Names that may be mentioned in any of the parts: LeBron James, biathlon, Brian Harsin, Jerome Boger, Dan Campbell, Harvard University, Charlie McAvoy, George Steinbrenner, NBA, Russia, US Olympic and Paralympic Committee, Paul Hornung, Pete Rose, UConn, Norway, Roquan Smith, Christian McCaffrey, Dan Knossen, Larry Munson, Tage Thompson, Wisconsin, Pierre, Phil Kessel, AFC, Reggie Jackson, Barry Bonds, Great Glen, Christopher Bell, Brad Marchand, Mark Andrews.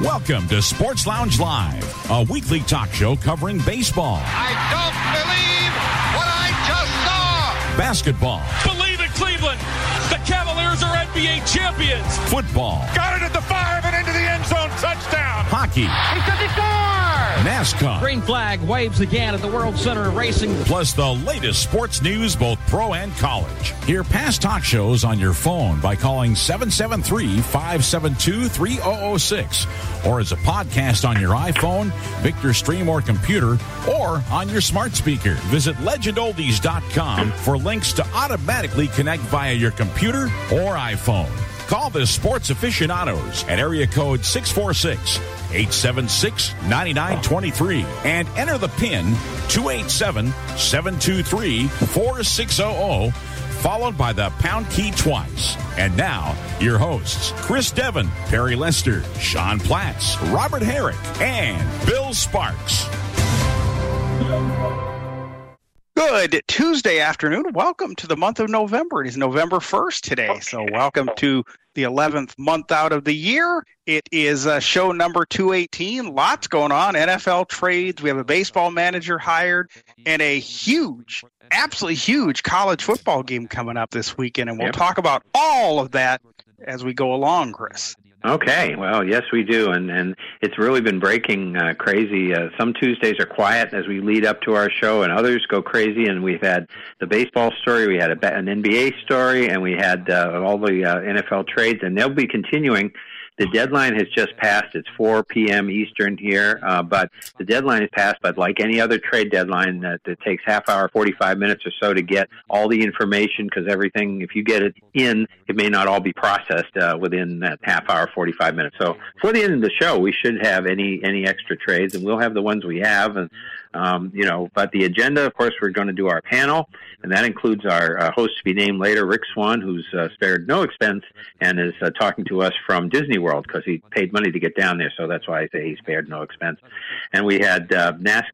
Welcome to Sports Lounge Live, a weekly talk show covering baseball. I don't believe what I just saw. Basketball. Believe it, Cleveland. The Cavaliers are NBA champions. Football. Got it at the 5 and into the end zone. Touchdown. Hockey. He took the score. NASCAR. Green flag waves again at the World Center of Racing. Plus the latest sports news, both pro and college. Hear past talk shows on your phone by calling 773-572-3006. Or as a podcast on your iPhone, Victor Stream or computer, or on your smart speaker. Visit legendoldies.com for links to automatically connect via your computer or iPhone. Call the Sports Aficionados at area code 646-876-9923 and enter the PIN 287-723-4600, followed by the pound key twice. And now, your hosts, Chris Devin, Perry Lester, Sean Platts, Robert Herrick, and Bill Sparks. Good Tuesday afternoon. Welcome to the month of November. It is November 1st today, so welcome to the 11th month out of the year. It is show number 218. Lots going on. NFL trades. We have a baseball manager hired and a huge, absolutely huge college football game coming up this weekend, and we'll talk about all of that as we go along, Chris. Okay, well, yes, we do, and it's really been breaking crazy. Some Tuesdays are quiet as we lead up to our show, and others go crazy, and we've had the baseball story, we had an NBA story, and we had all the NFL trades, and they'll be continuing. The deadline has just passed. It's 4 p.m. Eastern here, but the deadline has passed. But like any other trade deadline, that takes half hour, 45 minutes or so to get all the information, because everything, if you get it in, it may not all be processed within that half hour, 45 minutes. So for the end of the show, we should have any extra trades, and we'll have the ones we have. And but the agenda, of course, we're going to do our panel, and that includes our host to be named later, Rick Swan, who's spared no expense and is talking to us from Disney World because he paid money to get down there, so that's why I say he spared no expense. And we had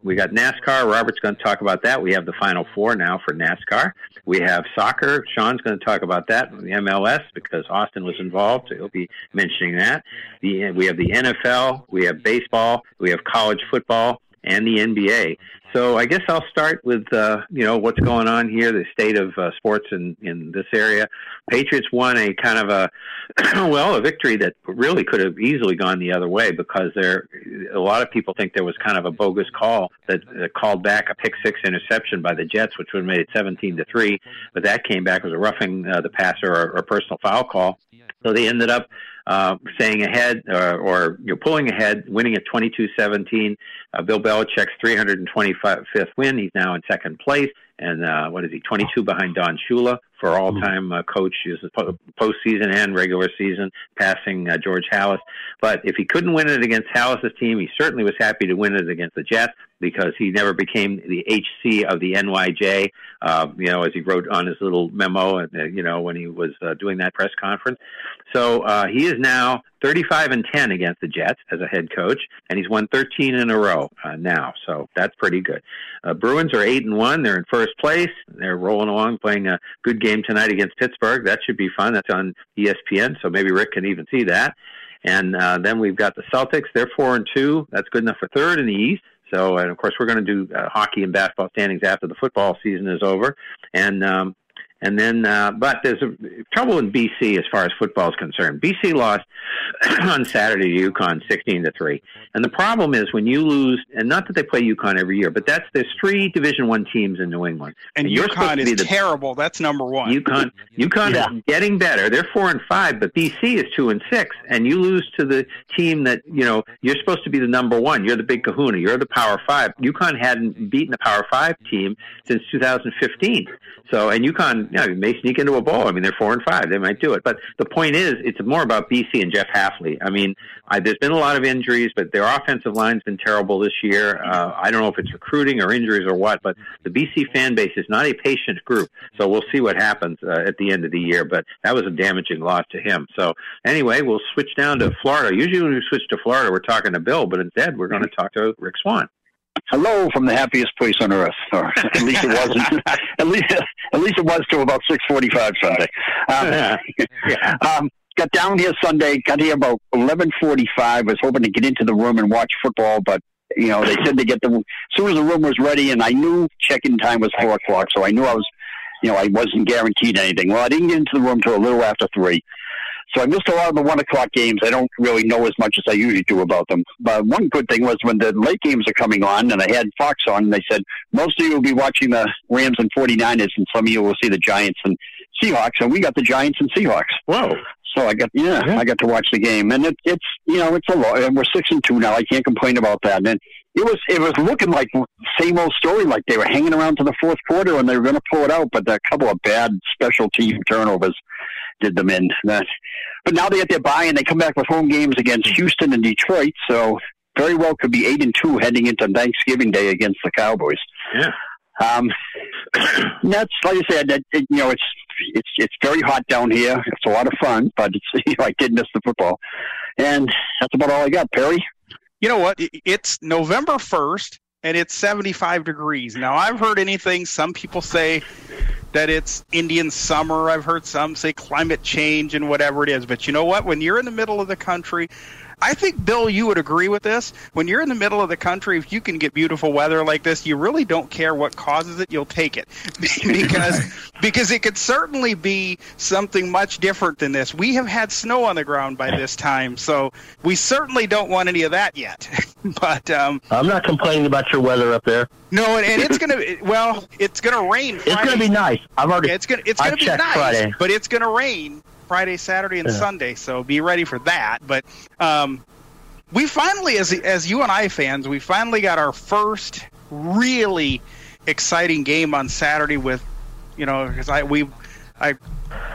we got NASCAR. Robert's going to talk about that. We have the Final Four now for NASCAR. We have soccer. Sean's going to talk about that, the MLS, because Austin was involved, so he'll be mentioning that. We have the NFL. We have baseball. We have college football. And the NBA. So I guess I'll start with, what's going on here, the state of sports in this area. Patriots won a kind of a victory that really could have easily gone the other way, because a lot of people think there was kind of a bogus call that called back a pick six interception by the Jets, which would have made it 17-3. But that came back as a roughing the passer or personal foul call. So they ended up staying ahead or pulling ahead, winning at 22-17. Bill Belichick's 325th win. He's now in second place. And 22 behind Don Shula for all-time coach, postseason and regular season, passing George Halas. But if he couldn't win it against Halas' team, he certainly was happy to win it against the Jets, because he never became the HC of the NYJ, as he wrote on his little memo, when he was doing that press conference. So he is now 35-10 against the Jets as a head coach, and he's won 13 in a row now, so that's pretty good. Bruins are 8-1. They're in first place. They're rolling along, playing a good game tonight against Pittsburgh. That should be fun. That's on ESPN, so maybe Rick can even see that. And then we've got the Celtics. They're 4-2. That's good enough for third in the East. So, and of course, we're going to do hockey and basketball standings after the football season is over. And then, but there's trouble in BC as far as football is concerned. BC lost on Saturday to UConn 16-3. And the problem is when you lose, and not that they play UConn every year, but there's three Division I teams in New England. And UConn is terrible. That's number one. UConn is getting better. They're 4-5, but BC is 2-6. And you lose to the team that, you're supposed to be the number one. You're the big kahuna. You're the Power Five. UConn hadn't beaten a Power Five team since 2015. So, and UConn, it may sneak into a bowl. I mean, they're 4-5. They might do it. But the point is, it's more about BC and Jeff Hafley. I mean, there's been a lot of injuries, but their offensive line's been terrible this year. I don't know if it's recruiting or injuries or what, but the BC fan base is not a patient group. So we'll see what happens at the end of the year. But that was a damaging loss to him. So anyway, we'll switch down to Florida. Usually when we switch to Florida, we're talking to Bill, but instead we're going to talk to Rick Swan. Hello from the happiest place on earth, or at least it wasn't. At least it was till about 6:45 Sunday. Got down here Sunday, got here about 11:45, was hoping to get into the room and watch football, but, you know, they said to get the room. As soon as the room was ready, and I knew check-in time was 4 o'clock, so I knew I was, you know, I wasn't guaranteed anything. Well, I didn't get into the room until a little after 3, so I missed a lot of the 1 o'clock games. I don't really know as much as I usually do about them. But one good thing was when the late games are coming on, and I had Fox on, and they said, most of you will be watching the Rams and 49ers, and some of you will see the Giants and Seahawks, and we got the Giants and Seahawks. Whoa. So I got, I got to watch the game, and it's, you know, it's a lot, and we're 6-2 now. I can't complain about that. And it was looking like same old story, like they were hanging around to the fourth quarter and they were going to pull it out, but a couple of bad special team turnovers did them in. But now they get their bye and they come back with home games against Houston and Detroit. So very well could be 8-2 heading into Thanksgiving Day against the Cowboys. Yeah. That's, like I said, it's very hot down here. It's a lot of fun, but it's, I did miss the football, and that's about all I got, Perry. You know what? It's November 1st, and it's 75 degrees. Now, I've heard anything. Some people say that it's Indian summer. I've heard some say climate change and whatever it is. But you know what? When you're in the middle of the country, I think, Bill, you would agree with this. When you're in the middle of the country, if you can get beautiful weather like this, you really don't care what causes it. You'll take it because it could certainly be something much different than this. We have had snow on the ground by this time, so we certainly don't want any of that yet. But I'm not complaining about your weather up there. No, and it's going to it's going to rain Friday. It's going to be nice. I've already it's going to be nice, Friday. But it's going to rain Friday, Saturday, and Sunday, so be ready for that. But we finally, as UNI fans, we finally got our first really exciting game on Saturday with, because I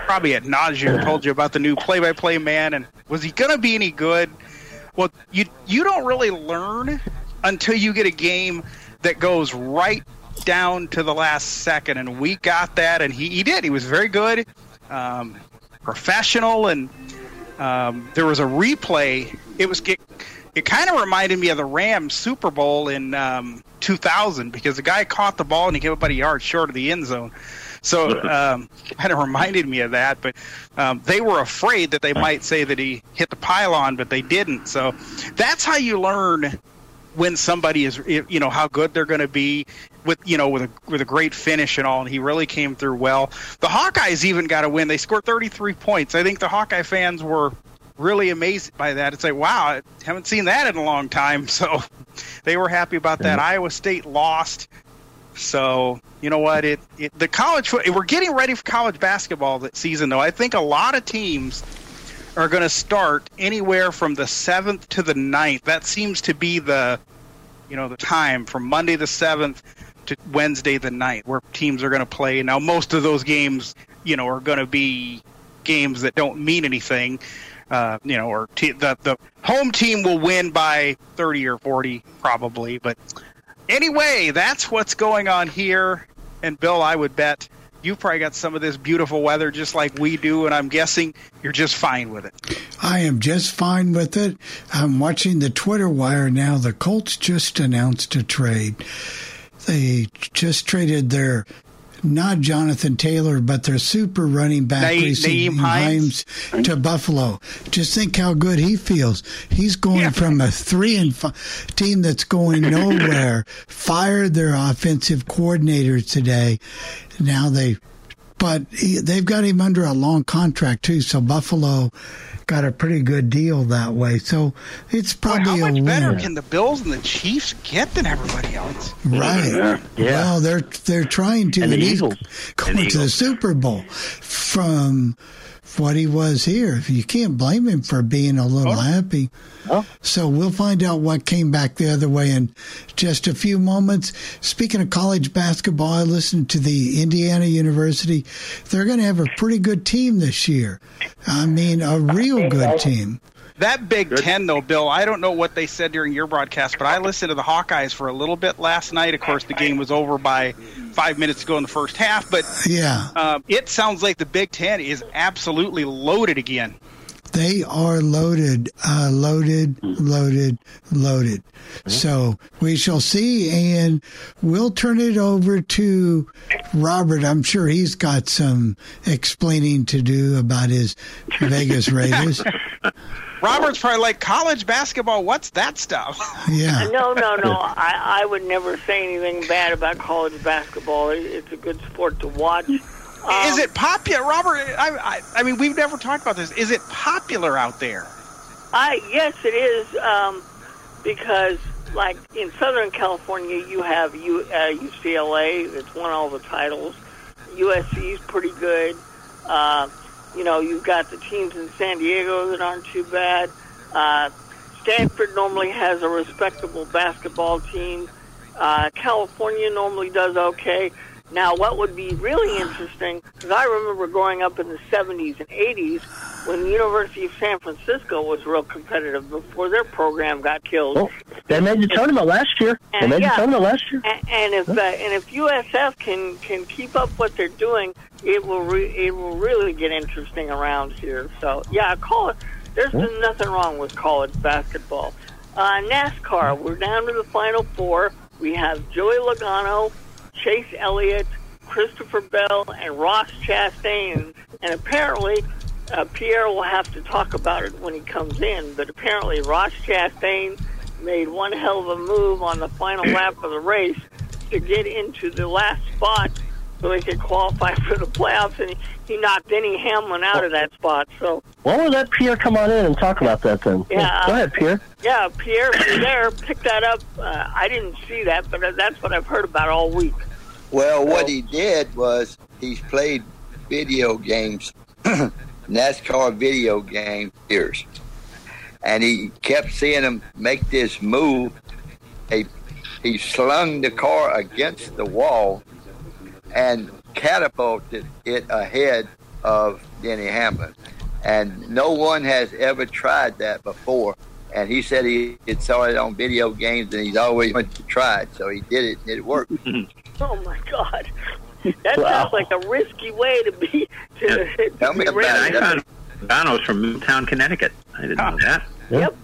probably at nausea told you about the new play-by-play man, and was he going to be any good? Well, you don't really learn until you get a game that goes right down to the last second, and we got that, and he did. He was very good. Professional, and there was a replay. It kind of reminded me of the Rams Super Bowl in 2000, because the guy caught the ball and he came about a yard short of the end zone. So kind of reminded me of that. But they were afraid that they might say that he hit the pylon, but they didn't. So that's how you learn when somebody is, how good they're going to be with a great finish and all, and he really came through well. The Hawkeyes even got a win. They scored 33 points. I think the Hawkeye fans were really amazed by that. It's like, wow, I haven't seen that in a long time. So they were happy about that. Iowa State lost. So you know what? We're getting ready for college basketball this season, though. I think a lot of teams are going to start anywhere from the 7th to the 9th. That seems to be the time from Monday the 7th to Wednesday the 9th where teams are going to play. Now, most of those games, are going to be games that don't mean anything, or the home team will win by 30 or 40 probably. But anyway, that's what's going on here. And, Bill, I would bet you've probably got some of this beautiful weather just like we do, and I'm guessing you're just fine with it. I am just fine with it. I'm watching the Twitter wire now. The Colts just announced a trade. They just traded their, not Jonathan Taylor, but their super running back, Naeem Hines, to Buffalo. Just think how good he feels. He's going from a 3-5 team that's going nowhere. Fired their offensive coordinator today. Now they've got him under a long contract too. So Buffalo got a pretty good deal that way. So it's probably a win. How much better can the Bills and the Chiefs get than everybody else? Right. Yeah. Well, they're trying to. And the Eagles going to the Super Bowl from what he was here. You can't blame him for being a little happy. Oh. So we'll find out what came back the other way in just a few moments. Speaking of college basketball, I listened to the Indiana University. They're going to have a pretty good team this year. I mean, a real good team. That Big Ten, though, Bill, I don't know what they said during your broadcast, but I listened to the Hawkeyes for a little bit last night. Of course, the game was over by 5 minutes ago in the first half, but it sounds like the Big Ten is absolutely loaded again. They are loaded. Mm-hmm. So we shall see, and we'll turn it over to Robert. I'm sure he's got some explaining to do about his Vegas Raiders. Robert's probably like, college basketball, what's that stuff? Yeah. No. I would never say anything bad about college basketball. It's a good sport to watch. Is it popular, Robert? I mean, we've never talked about this. Is it popular out there? Yes, it is, because, like, in Southern California, you have UCLA. It's won all the titles. USC's pretty good. You know, you've got the teams in San Diego that aren't too bad. Stanford normally has a respectable basketball team. California normally does okay. Now, what would be really interesting, because I remember growing up in the 70s and 80s when the University of San Francisco was real competitive before their program got killed. Oh, they made the tournament last year. And if USF can keep up what they're doing, it will really get interesting around here. So, yeah, there's been nothing wrong with college basketball. NASCAR, we're down to the Final Four. We have Joey Logano, Chase Elliott, Christopher Bell, and Ross Chastain. And apparently, Pierre will have to talk about it when he comes in, but apparently Ross Chastain made one hell of a move on the final lap of the race to get into the last spot so he could qualify for the playoffs, and he knocked Denny Hamlin out of that spot. So why don't we let Pierre come on in and talk about that then? Yeah, go ahead, Pierre. Yeah, Pierre, if you're there, pick that up. I didn't see that, but that's what I've heard about all week. Well, what he did was he's played video games, NASCAR video game years, and he kept seeing him make this move. He slung the car against the wall and catapulted it ahead of Denny Hamlin. And no one has ever tried that before. And he said he had saw it on video games, and he's always wanted to try it. So he did it, and it worked. Oh my God, that sounds like a risky way to be. Tell me about it. I found Logano's from Middletown, Connecticut. I didn't know that. Yep,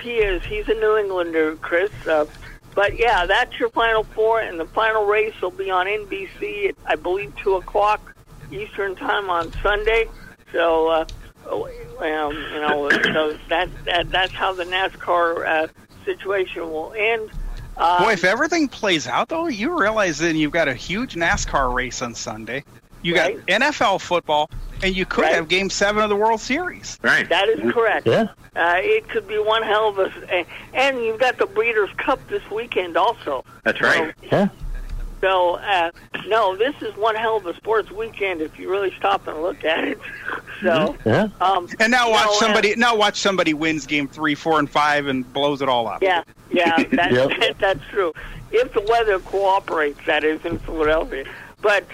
he is. He's a New Englander, Chris. But yeah, that's your Final Four, and the final race will be on NBC at, I believe, 2:00 Eastern time on Sunday. So, you know, so that's how the NASCAR situation will end. Boy, if everything plays out, though, you realize then you've got a huge NASCAR race on Sunday. You got NFL football, and you could have Game 7 of the World Series. Right. That is correct. Yeah. It could be one hell of a... And you've got the Breeders' Cup this weekend also. That's right. Yeah. So, no, this is one hell of a sports weekend if you really stop and look at it. So, yeah. And now watch somebody wins Game 3, 4, and 5 and blows it all up. Yeah, that's true. If the weather cooperates, that is, in Philadelphia. But,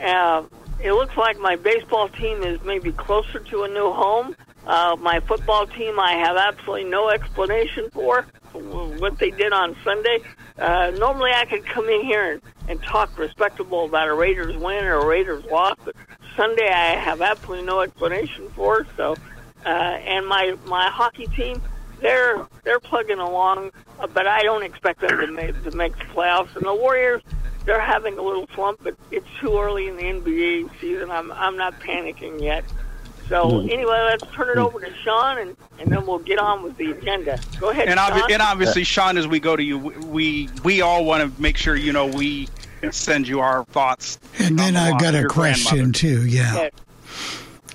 it looks like my baseball team is maybe closer to a new home. My football team, I have absolutely no explanation for what they did on Sunday. Normally I could come in here and talk respectable about a Raiders win or a Raiders loss, but Sunday I have absolutely no explanation for. So, and my hockey team, they're plugging along, but I don't expect them to make the playoffs. And the Warriors, they're having a little slump, but it's too early in the NBA season. I'm not panicking yet. So anyway, let's turn it over to Sean, and then we'll get on with the agenda. Go ahead, Sean. And obviously, Sean, as we go to you, we all want to make sure you know we send you our thoughts. And then I've got a question, too, yeah.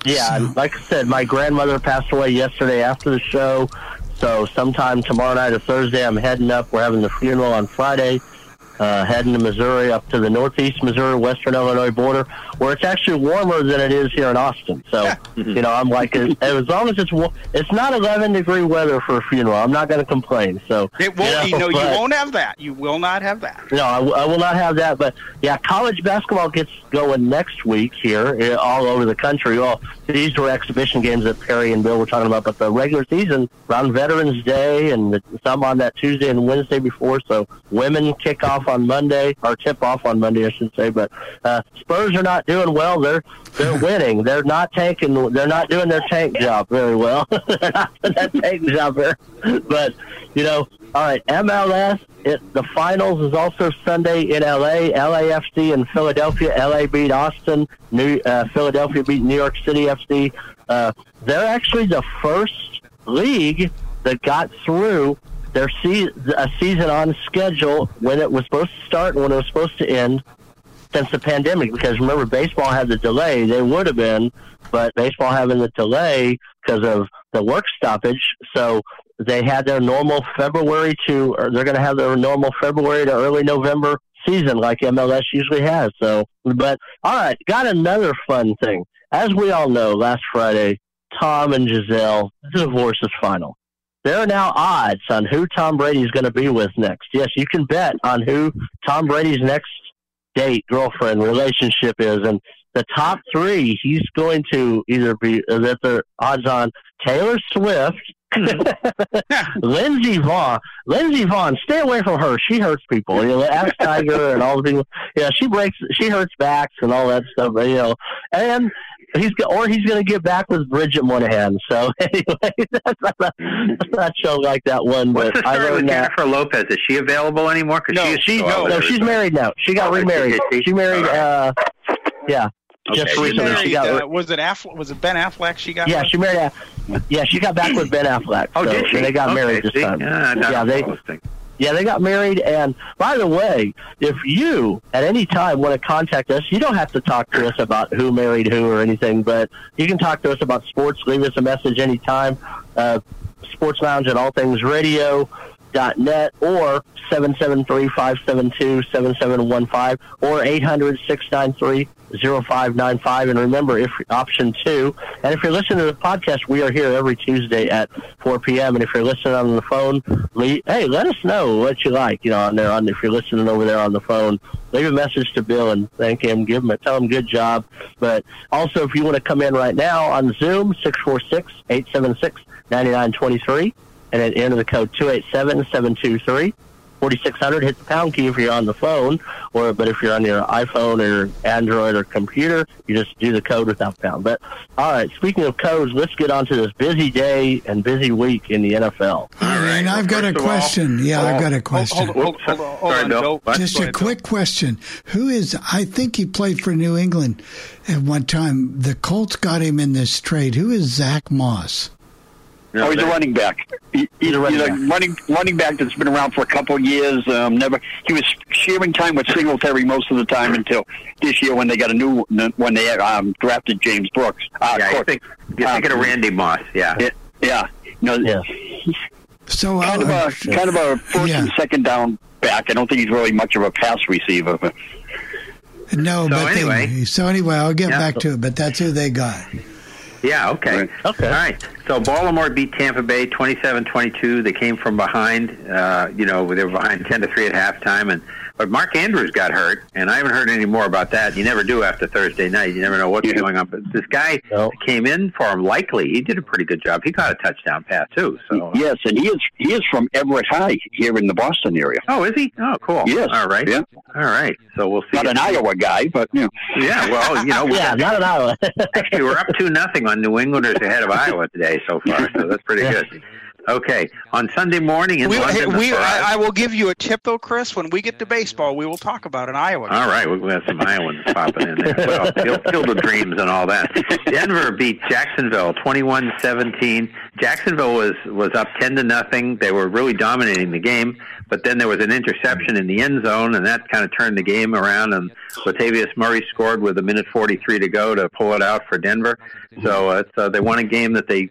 Yeah, so, like I said, my grandmother passed away yesterday after the show, so sometime tomorrow night or Thursday I'm heading up. We're having the funeral on Friday. Heading to Missouri, up to the northeast Missouri, western Illinois border, where it's actually warmer than it is here in Austin. So, you know, I'm like, as long as it's not 11-degree weather for a funeral, I'm not going to complain. So it won't. You know, you won't have that. You will not have that. No, I will not have that. But yeah, college basketball gets going next week here, all over the country. Well, these were exhibition games that Perry and Bill were talking about, but the regular season around Veterans Day and some on that Tuesday and Wednesday before. So women kick off on Monday, or tip-off on Monday, I should say. But Spurs are not doing well. They're winning. They're not tanking. They're not doing their tank job very well. They're not doing that tank job there. But, you know, all right, MLS, the finals is also Sunday in L.A. LAFC in Philadelphia. L.A. beat Austin. Philadelphia beat New York City FC. They're actually the first league that got through their season on schedule when it was supposed to start and when it was supposed to end since the pandemic. Because remember, baseball had the delay. They would have been, but baseball having the delay because of the work stoppage. So they had their normal they're going to have their normal February to early November season like MLS usually has. So, but all right, got another fun thing. As we all know, last Friday, Tom and Giselle, the divorce is final. There are now odds on who Tom Brady's going to be with next. Yes, you can bet on who Tom Brady's next date, girlfriend, relationship is. And the top three, he's going to either be, that the odds on Taylor Swift, Lindsey Vonn, stay away from her. She hurts people. You know, Axe Tiger and all the people. Yeah, she hurts backs and all that stuff. You know, and he's going to get back with Bridget Moynihan. So anyway, that's not show like that one. What's the story with Jennifer Lopez? Is she available anymore? No, she's married now. She got remarried. She married. Yeah. Okay. Just recently, she got. Was it Ben Affleck? She got. Yeah, she married. Yeah, she got back with Ben Affleck. Oh, so, did she? They got married this time. They got married. And by the way, if you at any time want to contact us, you don't have to talk to us about who married who or anything, but you can talk to us about sports. Leave us a message anytime. Sports Lounge at allthingsradio.net or 773-572-7715 or 800-693-0595. And remember, if option two, and if you're listening to the podcast, we are here every Tuesday at 4 p.m. And if you're listening on the phone, hey, let us know what you like, you know, if you're listening over there on the phone, leave a message to Bill and thank him, tell him good job. But also, if you want to come in right now on Zoom, 646-876-9923. And at the end of the code 287-723-4600, hit the pound key if you're on the phone, but if you're on your iPhone or Android or computer, you just do the code without pound. But all right, speaking of codes, let's get on to this busy day and busy week in the NFL. All right, and I've got a question. I've got a question. Hold on, just a quick question. I think he played for New England at one time. The Colts got him in this trade. Who is Zach Moss? He's a running back. Running back that's been around for a couple of years. He was sharing time with Singletary most of the time until this year when they got drafted James Brooks. You're thinking of Randy Moss. So kind of a first and second down back. I don't think he's really much of a pass receiver. I'll get back to it. But that's who they got. Yeah, okay. All right. So Baltimore beat Tampa Bay 27-22. They came from behind. They were behind 10-3 at halftime. But Mark Andrews got hurt, and I haven't heard any more about that. You never do after Thursday night. You never know what's going on. But this guy came in for him likely. He did a pretty good job. He caught a touchdown pass, too. So yes, and he is from Everett High here in the Boston area. Oh, is he? Oh, cool. Yes. All right. Yeah. All right. So we'll see. Not an Iowa guy, but, Yeah, well, not an Iowa. Actually, we're up 2-0 on New Englanders ahead of Iowa today so far, so that's pretty good. Okay, on Sunday morning in London... I will give you a tip, though, Chris. When we get to baseball, we will talk about an Iowa. All right, we'll have some Iowans popping in there. Well, field of dreams and all that. Denver beat Jacksonville 21-17. Jacksonville was up 10-0. They were really dominating the game, but then there was an interception in the end zone, and that kind of turned the game around, and Latavius Murray scored with 1:43 to go to pull it out for Denver. So they won a game that they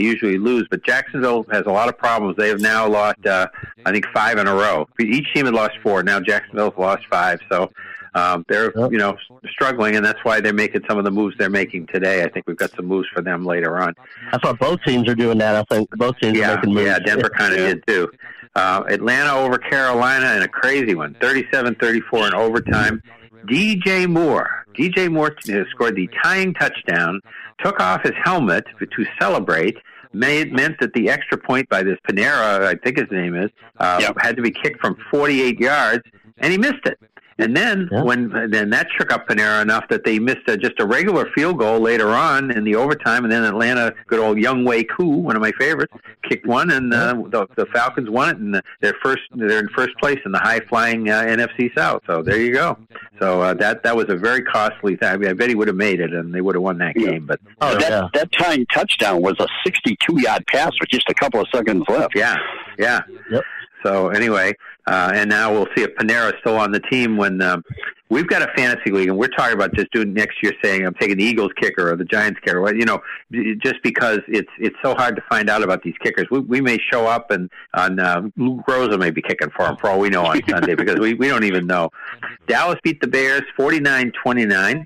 usually lose, but Jacksonville has a lot of problems. They have now lost, I think, 5 in a row. Each team had lost 4. Now Jacksonville's lost 5. So they're, struggling, and that's why they're making some of the moves they're making today. I think we've got some moves for them later on. I thought both teams are doing that. I think both teams are making moves. Yeah, Denver kind of did, too. Atlanta over Carolina in a crazy one, 37-34 in overtime. DJ Moore scored the tying touchdown, took off his helmet to celebrate. It meant that the extra point by this Panera, I think his name is, had to be kicked from 48 yards. and he missed it. And then when that shook up Panera enough that they missed just a regular field goal later on in the overtime, and then Atlanta, good old Young Wei Koo, one of my favorites, kicked one, and the Falcons won it, and they're in first place in the high-flying NFC South. So there you go. So that was a very costly thing. I mean, I bet he would have made it, and they would have won that game. But that tying touchdown was a 62-yard pass with just a couple of seconds left. Yeah. So anyway, and now we'll see if Panera's still on the team when we've got a fantasy league, and we're talking about just doing next year saying I'm taking the Eagles kicker or the Giants kicker, just because it's so hard to find out about these kickers. We may show up and Luke Rosa may be kicking for him for all we know on Sunday because we don't even know. Dallas beat the Bears 49-29.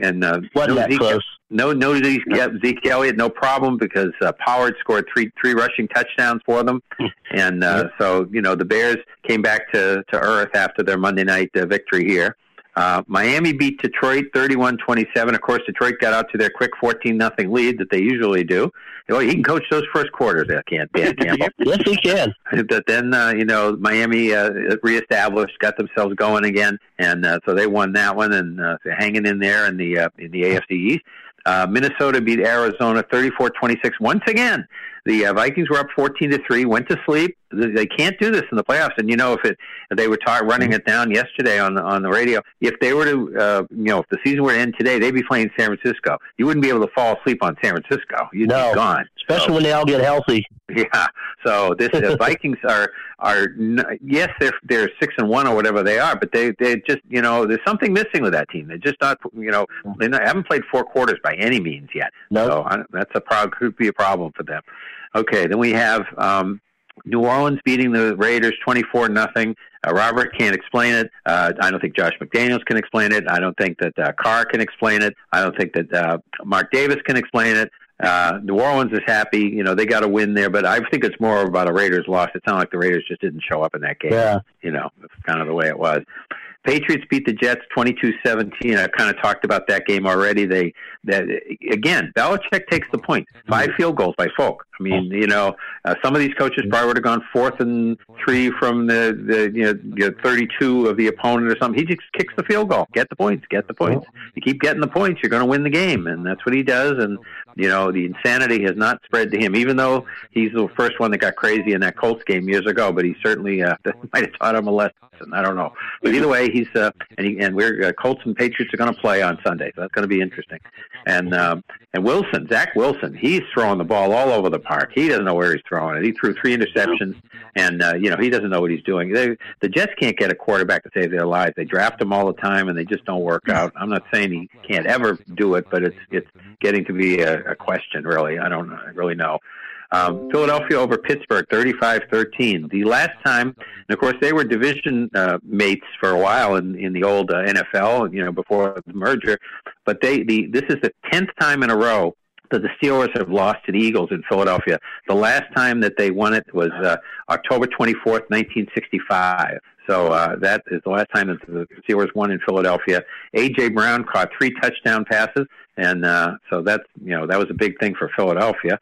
And wasn't that close. Zeke Elliott, no problem, because Pollard scored three rushing touchdowns for them, and so the Bears came back to earth after their Monday night victory here. Miami beat Detroit 31-27. Of course, Detroit got out to their quick 14-0 lead that they usually do. He can coach those first quarters, Dan Campbell. Yes, he can. But then, Miami reestablished, got themselves going again, and so they won that one, and they're hanging in there in the AFC East. Minnesota beat Arizona 34-26. Once again, the Vikings were up 14-3, went to sleep. They can't do this in the playoffs. And they were running it down yesterday on the radio. If they were to, if the season were to end today, they'd be playing San Francisco. You wouldn't be able to fall asleep on San Francisco. You'd be gone, especially when they all get healthy. Yeah. So this Vikings are yes, they're 6-1 or whatever they are, but they just there's something missing with that team. They're just not they haven't played four quarters by any means yet. No, so that's could be a problem for them. Okay, then we have New Orleans beating the Raiders 24-0. Robert can't explain it. I don't think Josh McDaniels can explain it. I don't think that Carr can explain it. I don't think that Mark Davis can explain it. New Orleans is happy. They got a win there, but I think it's more about a Raiders loss. It's not like the Raiders just didn't show up in that game. Yeah. It's kind of the way it was. Patriots beat the Jets 22-17. I kind of talked about that game already. Again, Belichick takes the point. 5 field goals by Folk. I mean, some of these coaches probably would have gone 4th and 3 from the 32 of the opponent or something. He just kicks the field goal. Get the points. You keep getting the points, you're going to win the game, and that's what he does. And the insanity has not spread to him, even though he's the first one that got crazy in that Colts game years ago. But he certainly might have taught him a lesson. I don't know. But either way, he's Colts and Patriots are going to play on Sunday, so that's going to be interesting. And Wilson, Zach Wilson, he's throwing the ball all over the park. He doesn't know where he's throwing it. He threw 3 interceptions, and he doesn't know what he's doing. The Jets can't get a quarterback to save their lives. They draft him all the time, and they just don't work out. I'm not saying he can't ever do it, but it's getting to be a question, really. I don't really know. Philadelphia over Pittsburgh, 35-13. The last time, and of course, they were division mates for a while in the old NFL, before the merger. But this is the 10th time in a row that the Steelers have lost to the Eagles in Philadelphia. The last time that they won it was October 24th, 1965. So that is the last time that the Steelers won in Philadelphia. A.J. Brown caught 3 touchdown passes, and so that's that was a big thing for Philadelphia.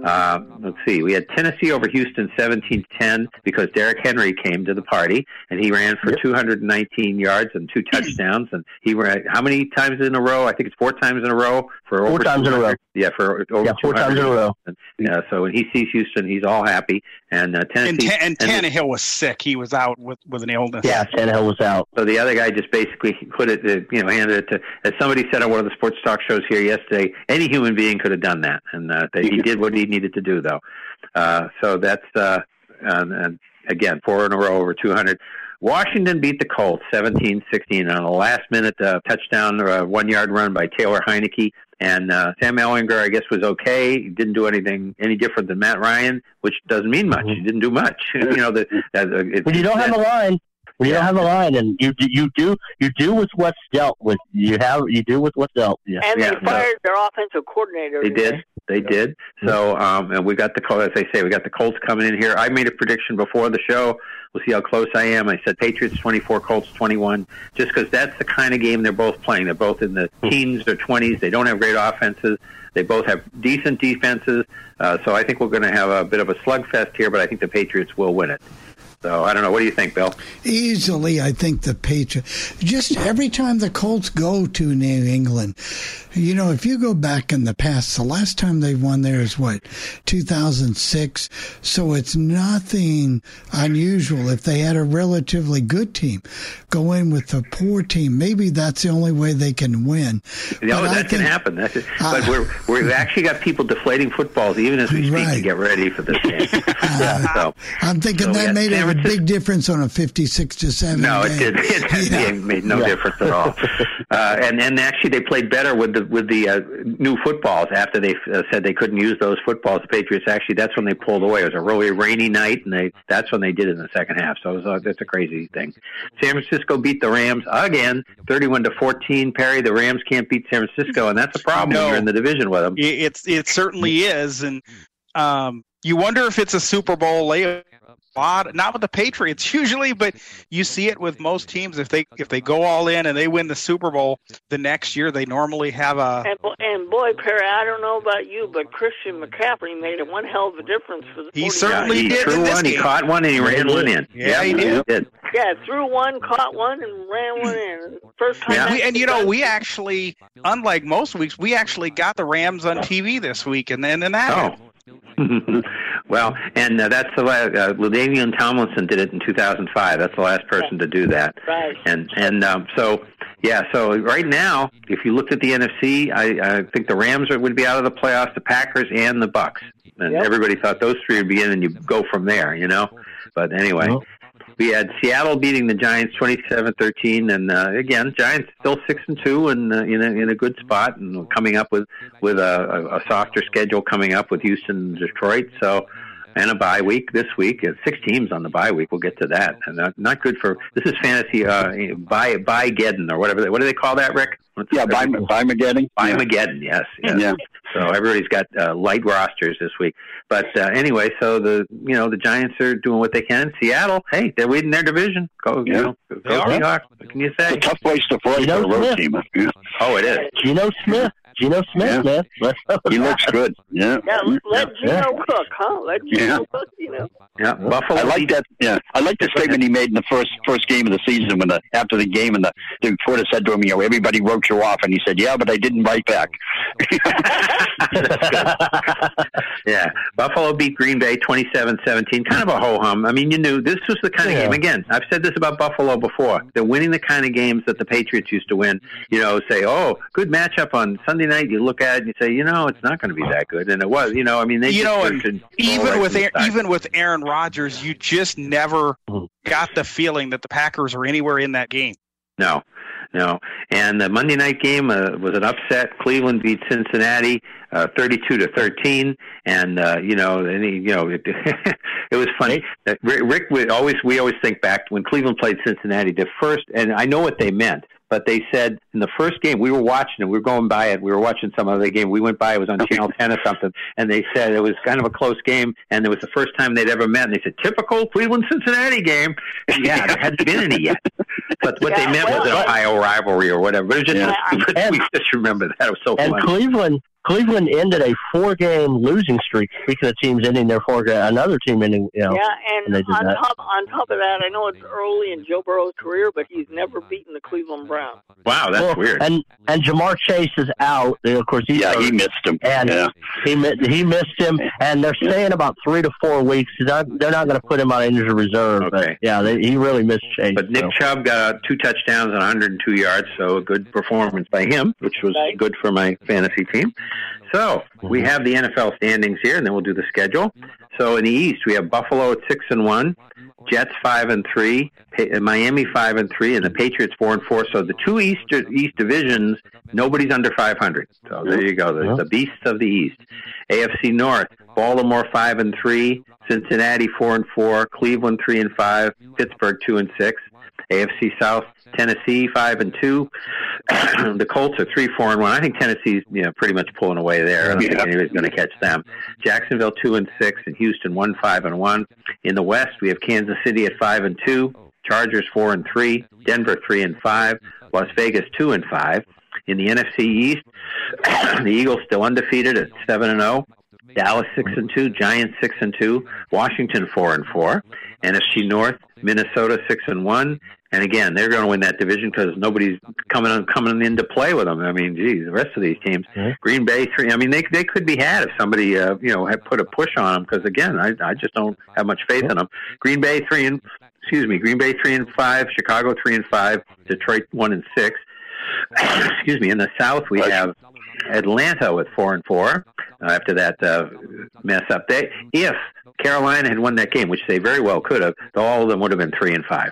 Let's see, we had Tennessee over Houston 17-10 because Derrick Henry came to the party and he ran for 219 yards and 2 touchdowns. And he ran how many times in a row? I think it's 4 times in a row for over 4 times in a row. Yeah, for over 4 times in a row. Yeah, so when he sees Houston, he's all happy. And Tennessee and Tannehill was sick; he was out with an illness. Yeah, Tannehill was out. So the other guy just basically put it, handed it to. As somebody said on one of the sports talk shows here yesterday, any human being could have done that, and he did what he needed to do, though. So that's and again 4 in a row over 200. Washington beat the Colts 17-16 on a last-minute touchdown, 1-yard run by Taylor Heineke. And Sam Ellinger, I guess, was okay. He didn't do anything any different than Matt Ryan, which doesn't mean much. He didn't do much. When you don't have a line. When you don't have a line, and you do with what's dealt with. You do with what's dealt. Yeah. And they fired their offensive coordinator. They did. They did. So, and we got the Colts. As I say, we got the Colts coming in here. I made a prediction before the show We'll see how close I am. I said Patriots 24, Colts 21, just because that's the kind of game they're both playing. They're both in the teens or 20s. They don't have great offenses. They both have decent defenses. So I think we're going to have a bit of a slugfest here, but I think the Patriots will win it. So I don't know. What do you think, Bill? Easily, I think the Patriots. Just every time the Colts go to New England, you know, if you go back in the past, the last time they won there is, 2006? So it's nothing unusual if they had a relatively good team go in with a poor team. Maybe that's the only way they can win. No, that can happen. That's it. But we've actually got people deflating footballs even as we speak to get ready for this game. I'm thinking that made a big difference on a 56-7. No, it did. It made no difference at all. And actually, they played better with the new footballs after they said they couldn't use those footballs. The Patriots actually, that's when they pulled away. It was a really rainy night, and that's when they did it in the second half. So it was that's a crazy thing. San Francisco beat the Rams again, 31-14. Perry, the Rams can't beat San Francisco, and that's a problem when you're in the division with them. It certainly is, and you wonder if it's a Super Bowl layup. Not with the Patriots usually, but you see it with most teams. If they go all in and they win the Super Bowl the next year, they normally have a. And boy, Perry, I don't know about you, but Christian McCaffrey made one hell of a difference for the. He certainly did. He threw one, he caught one, and he ran one in. Yeah, he did. Yeah, threw one, caught one, and ran one in. First time. Yeah. And you know, we actually, unlike most weeks, we actually got the Rams on TV this week, and that. Oh. Well, and that's the last. Latavius Tomlinson did it in 2005. That's the last person to do that. Right. So right now, if you looked at the NFC, I think the Rams would be out of the playoffs, the Packers, and the Bucks. And everybody thought those three would be in, and you go from there, you know. But anyway. Well. We had Seattle beating the Giants 27-13, and again, Giants still 6-2 and in a good spot, and coming up with a softer schedule coming up with Houston and Detroit. So, and a bye week this week. 6 teams on the bye week. We'll get to that. And not good for this is fantasy bye Geddon or whatever. What do they call that, Rick? Bye Mageddon. Bye Mageddon. Yes. So everybody's got light rosters this week. But anyway, so the Giants are doing what they can. Seattle, hey, they're winning their division. Go Seahawks. What can you say? It's a tough place to play for a road team. Yeah. Oh, it is. Geno Smith, man. He looks good. Yeah. Geno cook, huh? Let Geno cook, you know. Yeah. Buffalo. I like that. Yeah. I like the statement he made in the first game of the season when after the game and the reporter said to him, you know, everybody wrote you off, and he said, yeah, but I didn't write back. Yeah. Buffalo beat Green Bay 27-17. Kind of a ho-hum. I mean, you knew this was the kind of game. Again, I've said this about Buffalo before. They're winning the kind of games that the Patriots used to win. You know, say, oh, good matchup on Sunday night. You look at it and you say, you know, it's not going to be that good. And it was, you know, I mean, they even with Aaron Rodgers, you just never got the feeling that the Packers were anywhere in that game. No. And the Monday night game was an upset. Cleveland beat Cincinnati 32-13, and it was funny. Rick we always think back when Cleveland played Cincinnati, their first, and I know what they meant. But they said in the first game, we were watching it. We were going by it. We were watching some other game. We went by. It was on Channel 10 or something. And they said it was kind of a close game. And it was the first time they'd ever met. And they said, typical Cleveland-Cincinnati game. Yeah, there hadn't been any yet. But what they meant was an Ohio rivalry or whatever. But we just remember that. It was so funny. And Cleveland ended a 4-game losing streak. Speaking of teams ending their 4-game, another team ending, you know. Yeah, and on top of that, I know it's early in Joe Burrow's career, but he's never beaten the Cleveland Browns. Wow, that's weird. And Jamar Chase is out. Of course, he missed him. And he missed him. And they're saying about 3 to 4 weeks. They're not going to put him on injury reserve. Okay. But he really missed Chase. But Nick Chubb got 2 touchdowns and 102 yards, so a good performance by him, which was good for my fantasy team. So we have the NFL standings here, and then we'll do the schedule. So in the East, we have Buffalo at 6-1, Jets 5-3, Miami 5-3, and the Patriots 4-4. So the two East divisions, nobody's under 500. So there you go. There's the beasts of the East. AFC North, Baltimore 5-3, Cincinnati 4-4, Cleveland 3-5, Pittsburgh 2-6. AFC South, Tennessee 5-2. The Colts are 3-4-1. I think Tennessee's pretty much pulling away there. I don't think anybody's going to catch them. Jacksonville 2-6 and Houston 1-5-1. In the West, we have Kansas City at 5-2, Chargers 4-3, Denver 3-5, Las Vegas 2-5. In the NFC East, the Eagles still undefeated at 7-0. Dallas 6-2, Giants 6-2, Washington 4-4, NFC North, Minnesota 6-1, and again they're going to win that division because nobody's coming into play with them. I mean, geez, the rest of these teams, Green Bay 3. I mean, they could be had if somebody had put a push on them because again, I just don't have much faith in them. Green Bay 3-5, Chicago 3-5, Detroit 1-6. Excuse me. In the South, we have Atlanta with 4-4 after that mess up. If Carolina had won that game, which they very well could have, all of them would have been 3-5.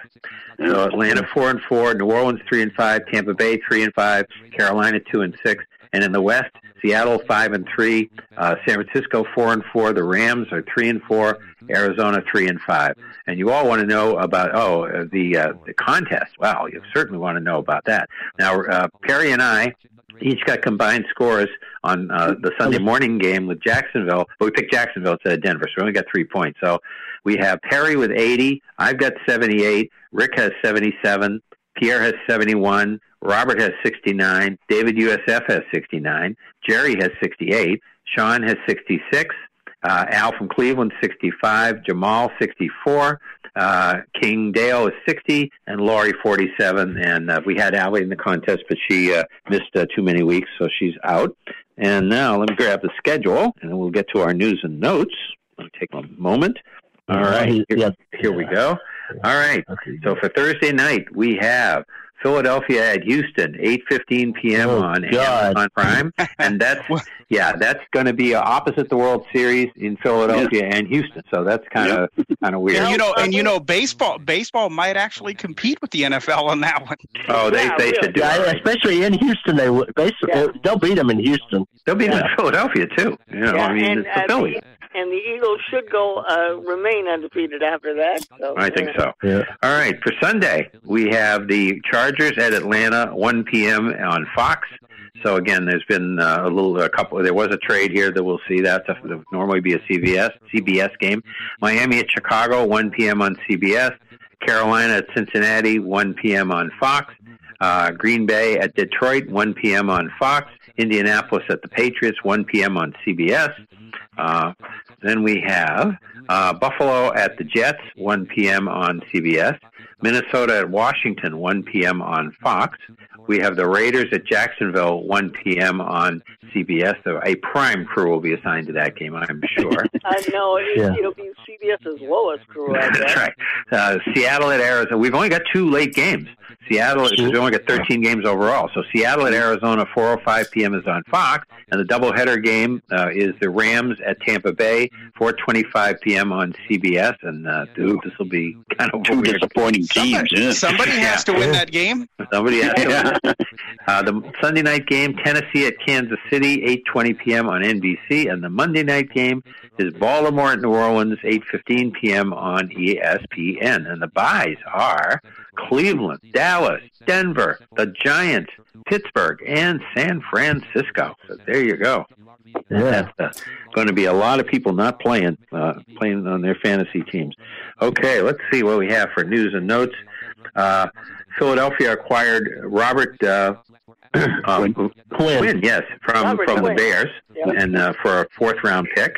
So Atlanta 4-4, New Orleans 3-5, Tampa Bay 3-5, Carolina 2-6, and in the West, Seattle 5-3, San Francisco 4-4, the Rams are 3-4, Arizona 3-5. And you all want to know about the contest. Wow, you certainly want to know about that. Now Perry and I each got combined scores on the Sunday morning game with Jacksonville, but we picked Jacksonville instead of Denver, so we only got 3 points. So we have Perry with 80, I've got 78, Rick has 77, Pierre has 71, Robert has 69, David USF has 69, Jerry has 68, Sean has 66, Al from Cleveland 65, Jamal 64, King Dale is 60, and Laurie 47. And we had Allie in the contest, but she missed too many weeks, so she's out. And now let me grab the schedule, and then we'll get to our news and notes. Let me take a moment. All right, here we go. All right, so for Thursday night, we have Philadelphia at Houston, 8:15 p.m. on Amazon Prime, and that's going to be opposite the World Series in Philadelphia and Houston. So that's kind of weird. And baseball might actually compete with the NFL on that one. Oh, they should do it, right? Especially in Houston. They'll beat them in Houston. They'll beat them in Philadelphia too. It's the Phillies. And the Eagles should remain undefeated after that. So, I think so. Yeah. All right. For Sunday, we have the Chargers at Atlanta, 1 p.m. on Fox. So, again, there's been there was a trade here that we'll see. That would normally be a CBS game. Miami at Chicago, 1 p.m. on CBS. Carolina at Cincinnati, 1 p.m. on Fox. Green Bay at Detroit, 1 p.m. on Fox. Indianapolis at the Patriots, 1 p.m. on CBS. Then we have Buffalo at the Jets, 1 p.m. on CBS. Minnesota at Washington, 1 p.m. on Fox. We have the Raiders at Jacksonville, 1 p.m. on CBS. So a prime crew will be assigned to that game, I'm sure. I know. It'll be CBS's lowest crew. That's right. Seattle at Arizona. We've only got 2 late games. We only got 13 games overall. So Seattle at Arizona, 4:05 p.m. is on Fox. And the doubleheader game is the Rams at Tampa Bay, 4:25 p.m. on CBS. And this will be kind of two disappointing teams. Somebody has to win that game. Somebody has to win. The Sunday night game, Tennessee at Kansas City, 8:20 p.m. on NBC, and the Monday night game is Baltimore at New Orleans, 8:15 p.m. on ESPN. And the byes are Cleveland, Dallas, Denver, the Giants, Pittsburgh, and San Francisco. So there you go. Yeah. That's going to be a lot of people not playing on their fantasy teams. Okay, let's see what we have for news and notes. Philadelphia acquired Robert Quinn, from the Bears, and for a fourth-round pick.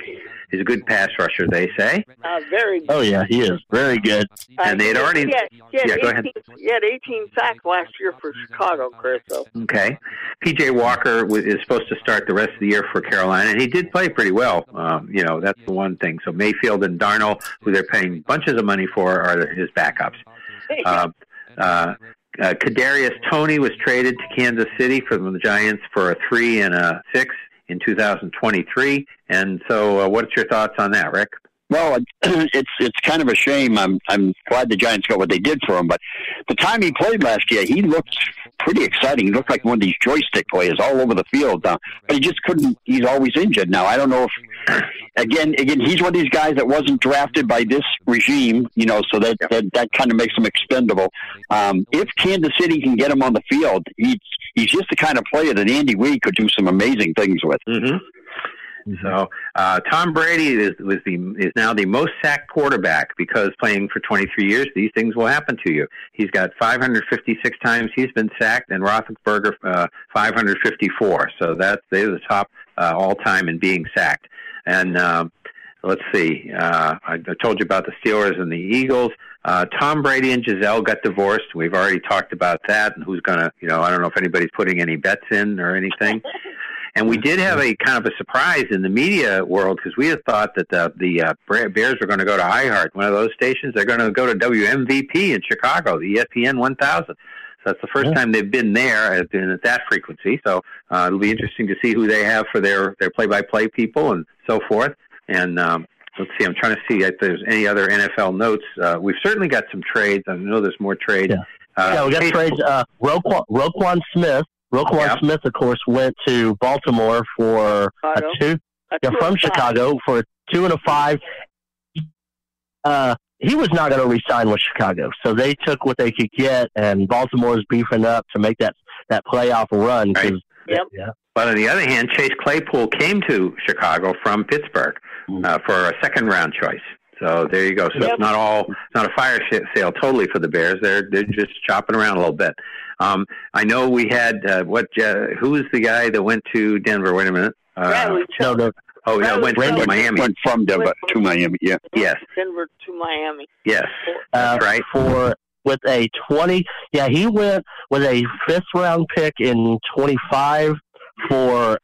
He's a good pass rusher, they say. Very good. Oh, yeah, he is. Very good. And they'd already... Yeah, go ahead. He had 18 sacks last year for Chicago, Chris. So. Okay. P.J. Walker is supposed to start the rest of the year for Carolina, and he did play pretty well. That's the one thing. So Mayfield and Darnold, who they're paying bunches of money for, are his backups. Kadarius Toney was traded to Kansas City from the Giants for a 3 and a 6 in 2023. And so what's your thoughts on that, Rick? Well, it's kind of a shame. I'm glad the Giants got what they did for him, but the time he played last year, he looked pretty exciting. He looked like one of these joystick players all over the field now. But he just couldn't. He's always injured now. I don't know if again he's one of these guys that wasn't drafted by this regime, you know, so that kind of makes him expendable. If Kansas City can get him on the field, he's just the kind of player that Andy Reid could do some amazing things with. Mm-hmm. So Tom Brady is now the most sacked quarterback, because playing for 23 years, these things will happen to you. He's got 556 times he's been sacked, and Roethlisberger 554. So they're the top all-time in being sacked. And let's see, I told you about the Steelers and the Eagles. Tom Brady and Giselle got divorced. We've already talked about that, and who's going to, you know, I don't know if anybody's putting any bets in or anything. And we did have a kind of a surprise in the media world, because we had thought that the Bears were going to go to iHeart, one of those stations. They're going to go to WMVP in Chicago, the ESPN 1000. So that's the first time they've been there, been at that frequency. So it'll be interesting to see who they have for their play-by-play people and so forth. And let's see, I'm trying to see if there's any other NFL notes. We've certainly got some trades. I know there's more trades. Yeah, we got trades. Roquan Smith. Smith, of course, went to Baltimore for Chicago for a 2 and a 5. He was not going to re-sign with Chicago, so they took what they could get, and Baltimore's beefing up to make that playoff run. Right. But on the other hand, Chase Claypool came to Chicago from Pittsburgh for a second-round choice. So there you go. So it's not a fire sale totally for the Bears. They're just chopping around a little bit. I know we had who was the guy that went to Denver? Wait a minute. Went to Miami. Went from Denver to Miami. Yeah. Yes. Denver to Miami. Yes. That's right. With a 20. Yeah, he went with a 5th round pick in 25 for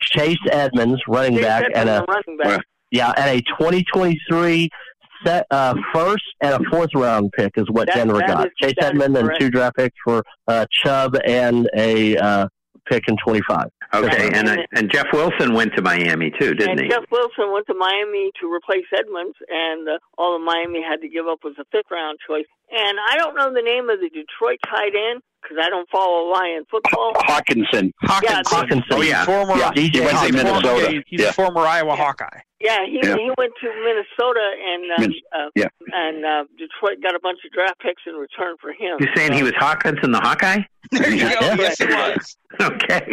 Chase Edmonds, running back. Yeah, and a 2023 first and a 4th round pick is what Denver got. Chase Edmonds and 2 draft picks for Chubb and a pick in 25. Okay, and Jeff Wilson went to Miami too, didn't he? Jeff Wilson went to Miami to replace Edmonds, and all that Miami had to give up was a 5th round choice. And I don't know the name of the Detroit tight end, because I don't follow Lion football. Hockenson. Hockenson. Oh, yeah. He's a former Iowa Hawkeye. Yeah, he went to Minnesota, and Detroit got a bunch of draft picks in return for him. You're saying he was Hockenson the Hawkeye? There you go. Yes, he was. Okay.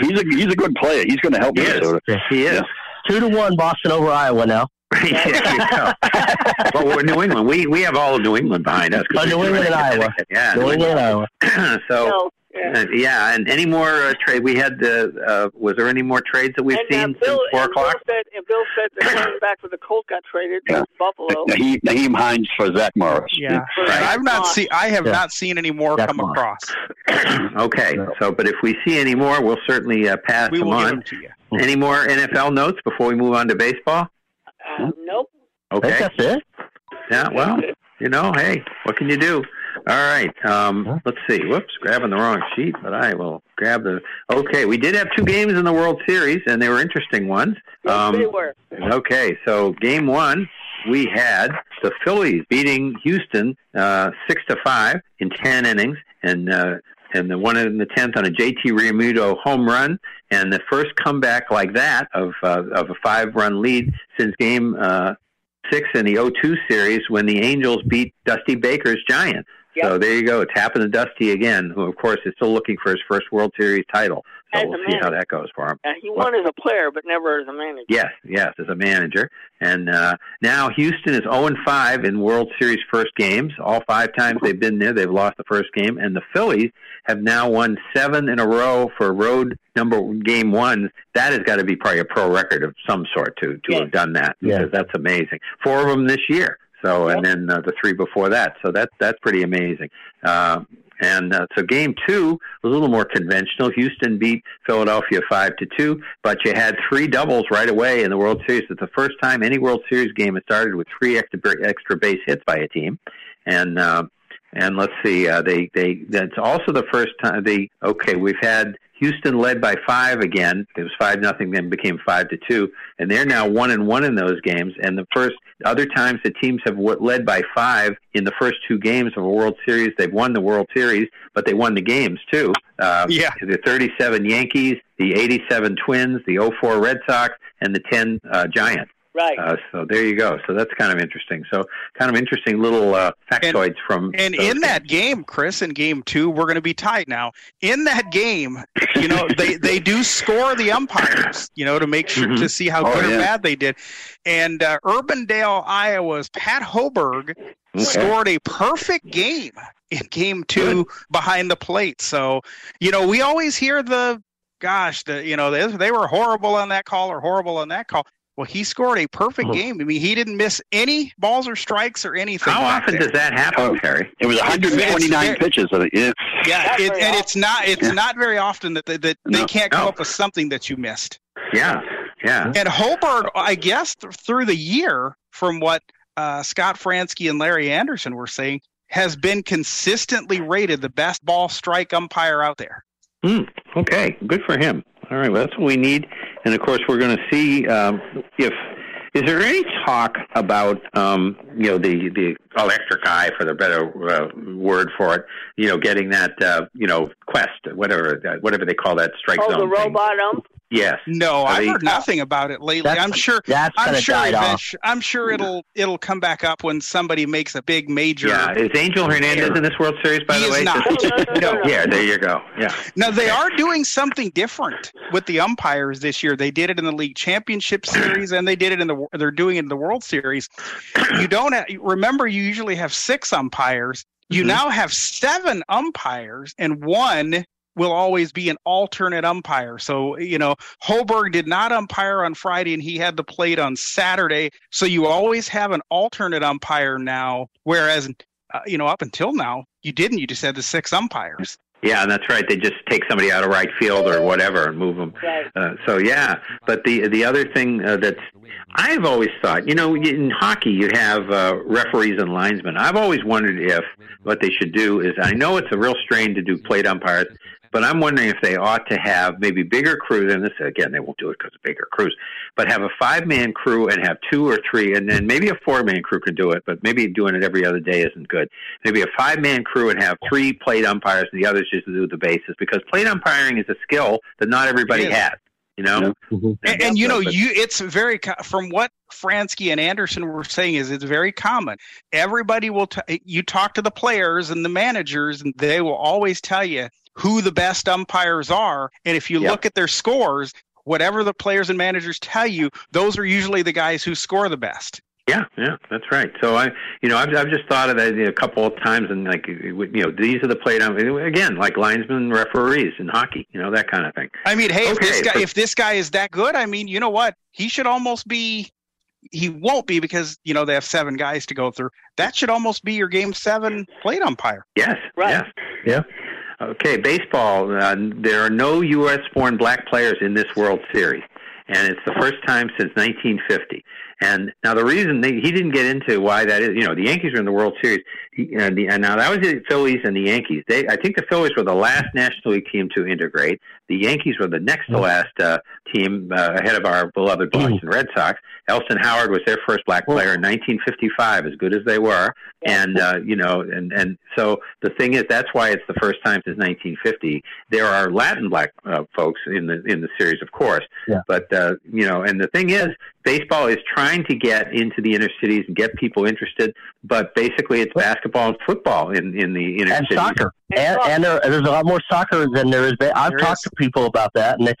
He's a good player. He's going to help Minnesota. He is. 2-1 Boston over Iowa now. Yeah, but we're New England. We have all of New England behind us. New England and Iowa. Yeah, New England, Iowa. And any more trade? We had was there any more trades that we've seen since 4 o'clock? Bill said the running back for the Colts got traded to Buffalo. Naheem Hines for Zach Morris. Yeah, right. I have not seen any more Zach come Moss. Across. Okay, so but if we see any more, we'll certainly pass them on. Them to you. Any more NFL notes before we move on to baseball? Nope. Okay. I think that's it. Yeah, well, you know, hey, what can you do? All right. Let's see. Whoops, grabbing the wrong sheet, but I will grab the... Okay, we did have 2 games in the World Series, and they were interesting ones. Yes, they were. Okay, so game 1, we had the Phillies beating Houston 6-5 in 10 innings, and the one in the 10th on a J.T. Realmuto home run, and the first comeback like that of a 5-run lead since game 6 in the 0-2 series when the Angels beat Dusty Baker's Giants. Yep. So there you go. It's happened to Dusty again, who, of course, is still looking for his first World Series title. So we'll see how that goes for him. He won as a player, but never as a manager. Yes, as a manager. And now Houston is 0-5 in World Series first games. All 5 times they've been there, they've lost the first game. And the Phillies have now won 7 in a row for road game 1. That has got to be probably a pro record of some sort to have done that. Yeah. Because that's amazing. 4 of them this year. So and then the 3 before that. So that's pretty amazing. So game 2 was a little more conventional. Houston beat Philadelphia 5-2, but you had 3 doubles right away in the World Series. It's the first time any World Series game has started with 3 extra base hits by a team. And And let's see, that's also the first time we've had Houston led by 5 again. It was 5-0, then became 5-2, and they're now 1-1 in those games. And the first other times the teams have led by 5 in the first 2 games of a World Series, they've won the World Series, but they won the games too. The 37 Yankees, the 87 Twins, the 04 Red Sox, and the 10 Giants. Right. So there you go. So that's kind of interesting. So kind of interesting little factoids from. And in that game, Chris, in game 2, we're going to be tied now. In that game, you know, they do score the umpires, you know, to make sure to see how good or bad they did. And Urbandale, Iowa's Pat Hoberg scored a perfect game in game 2 behind the plate. So, you know, we always hear they were horrible on that call or horrible on that call. Well, he scored a perfect game. I mean, he didn't miss any balls or strikes or anything. How often does that happen, Perry? It was 129 pitches. It's not very often that they can't come up with something that you missed. Yeah, yeah. And Holberg, I guess, through the year, from what Scott Fransky and Larry Anderson were saying, has been consistently rated the best ball strike umpire out there. Okay, good for him. All right, well, that's what we need. And, of course, we're going to see is there any talk about, the electric eye, for the better word for it, getting that, quest, whatever they call that strike zone. Oh, the robot ump? Yes. No, I've heard nothing about it lately. I'm sure it'll come back up when somebody makes a big major. Yeah, is Angel Hernandez in this World Series? By the way, no. Yeah, there you go. Yeah. Now they are doing something different with the umpires this year. They did it in the League Championship Series, and they did it they're doing it in the World Series. You don't remember. You usually have 6 umpires. You now have 7 umpires and one will always be an alternate umpire. So, Holberg did not umpire on Friday, and he had the plate on Saturday. So you always have an alternate umpire now, whereas, up until now, you didn't. You just had the 6 umpires. Yeah, that's right. They just take somebody out of right field or whatever and move them. Right. But the other thing that's I've always thought, in hockey you have referees and linesmen. I've always wondered if what they should do is, I know it's a real strain to do plate umpires, but I'm wondering if they ought to have maybe bigger crews, and this, again, they won't do it because of bigger crews, but have a 5-man crew and have 2 or 3, and then maybe a 4-man crew could do it, but maybe doing it every other day isn't good. Maybe a 5-man crew and have 3 plate umpires and the others just do the bases, because plate umpiring is a skill that not everybody has. It's very, from what Fransky and Anderson were saying, is it's very common. Everybody will, you talk to the players and the managers, and they will always tell you who the best umpires are. And if you look at their scores, whatever the players and managers tell you, those are usually the guys who score the best. Yeah, that's right. So I've just thought of that a couple of times, and these are the plate again, like linesmen, referees in hockey, that kind of thing. I mean, hey, if this guy is that good, I mean, you know what? He should almost be. He won't be, because they have 7 guys to go through. That should almost be your game 7 plate umpire. Yes. Right. Yes. Yeah. Okay. Baseball. There are no U.S.-born black players in this World Series, and it's the first time since 1950. And now the reason he didn't get into why that is, the Yankees were in the World Series. Now that was the Phillies and the Yankees. I think the Phillies were the last National League team to integrate. The Yankees were the next to last team ahead of our beloved Boston Red Sox. Elson Howard was their first black player in 1955, as good as they were. And, and so the thing is, that's why it's the first time since 1950. There are Latin black folks in the series, of course. Yeah. But, and the thing is, baseball is trying to get into the inner cities and get people interested, but basically it's basketball and football in the inner cities. Soccer. And there's a lot more soccer than there is. I've talked to people about that. And,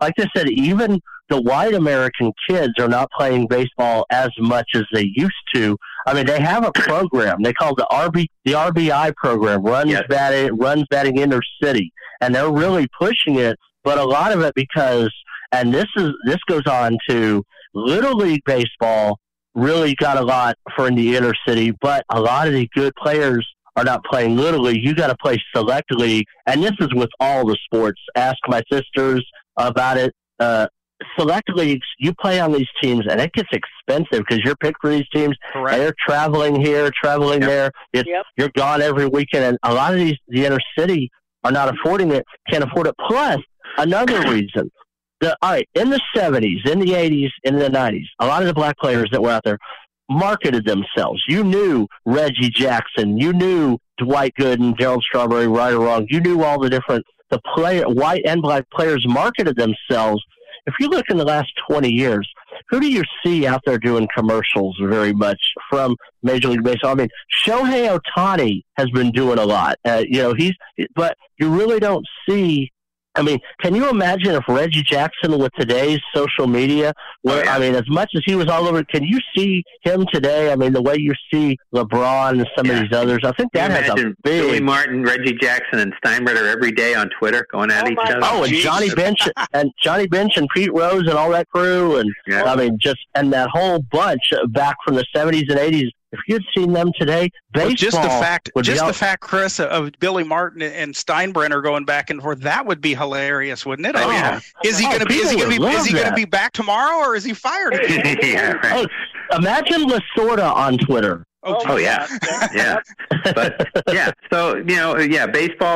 like I said, even the white American kids are not playing baseball as much as they used to. I mean, they have a program. They call it the RBI program, runs batting inner city. And they're really pushing it, but a lot of it because – and this goes on to Little League Baseball really got a lot for in the inner city, but a lot of the good players are not playing Little League. You got to play Select League, and this is with all the sports. Ask my sisters about it select leagues, you play on these teams, and it gets expensive because you're picked for these teams. Correct. And they're traveling here, traveling there. You're gone every weekend, and a lot of these, the inner city, are not affording it, can't afford it. Plus, another reason. In the 70s, in the 80s, in the 90s, a lot of the black players that were out there marketed themselves. You knew Reggie Jackson. You knew Dwight Gooden, Gerald Strawberry, right or wrong. You knew all the different white and black players marketed themselves. If you look in the last 20 years, who do you see out there doing commercials very much from Major League Baseball? I mean, Shohei Ohtani has been doing a lot. But you really don't see. I mean, can you imagine if Reggie Jackson with today's social media, I mean, as much as he was all over, can you see him today? I mean, the way you see LeBron and some of these others, I think that has a big... Billy Martin, Reggie Jackson, and Steinbrenner every day on Twitter going at each other. Oh, and Johnny Bench and Pete Rose and all that crew, and that whole bunch back from the 70s and 80s. If you'd seen them today, baseball... Just the fact, Chris, of Billy Martin and Steinbrenner going back and forth, that would be hilarious, wouldn't it? I mean, is he going to be back tomorrow, or is he fired? Yeah, right. Hey, imagine Lasorda on Twitter. Baseball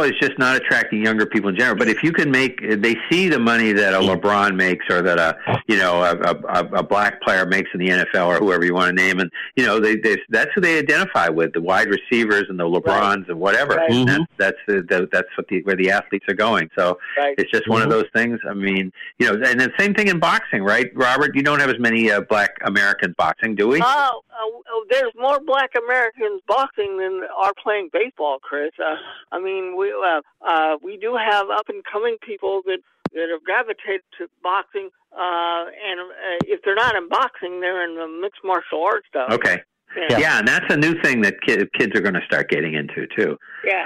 is just not attracting younger people in general. But if you can they see the money that a LeBron makes, or that a black player makes in the NFL, or whoever you want to name, and that's who they identify with, the wide receivers and the LeBrons and whatever. Right. Mm-hmm. And that's where the athletes are going. So it's just one of those things. I mean, and the same thing in boxing, right, Robert? You don't have as many black American boxing, do we? Oh, there's more black Americans boxing than are playing baseball, Chris. We do have up and coming people that have gravitated to boxing, and if they're not in boxing, they're in the mixed martial arts stuff. Okay. Yeah, and that's a new thing that kids are going to start getting into, too.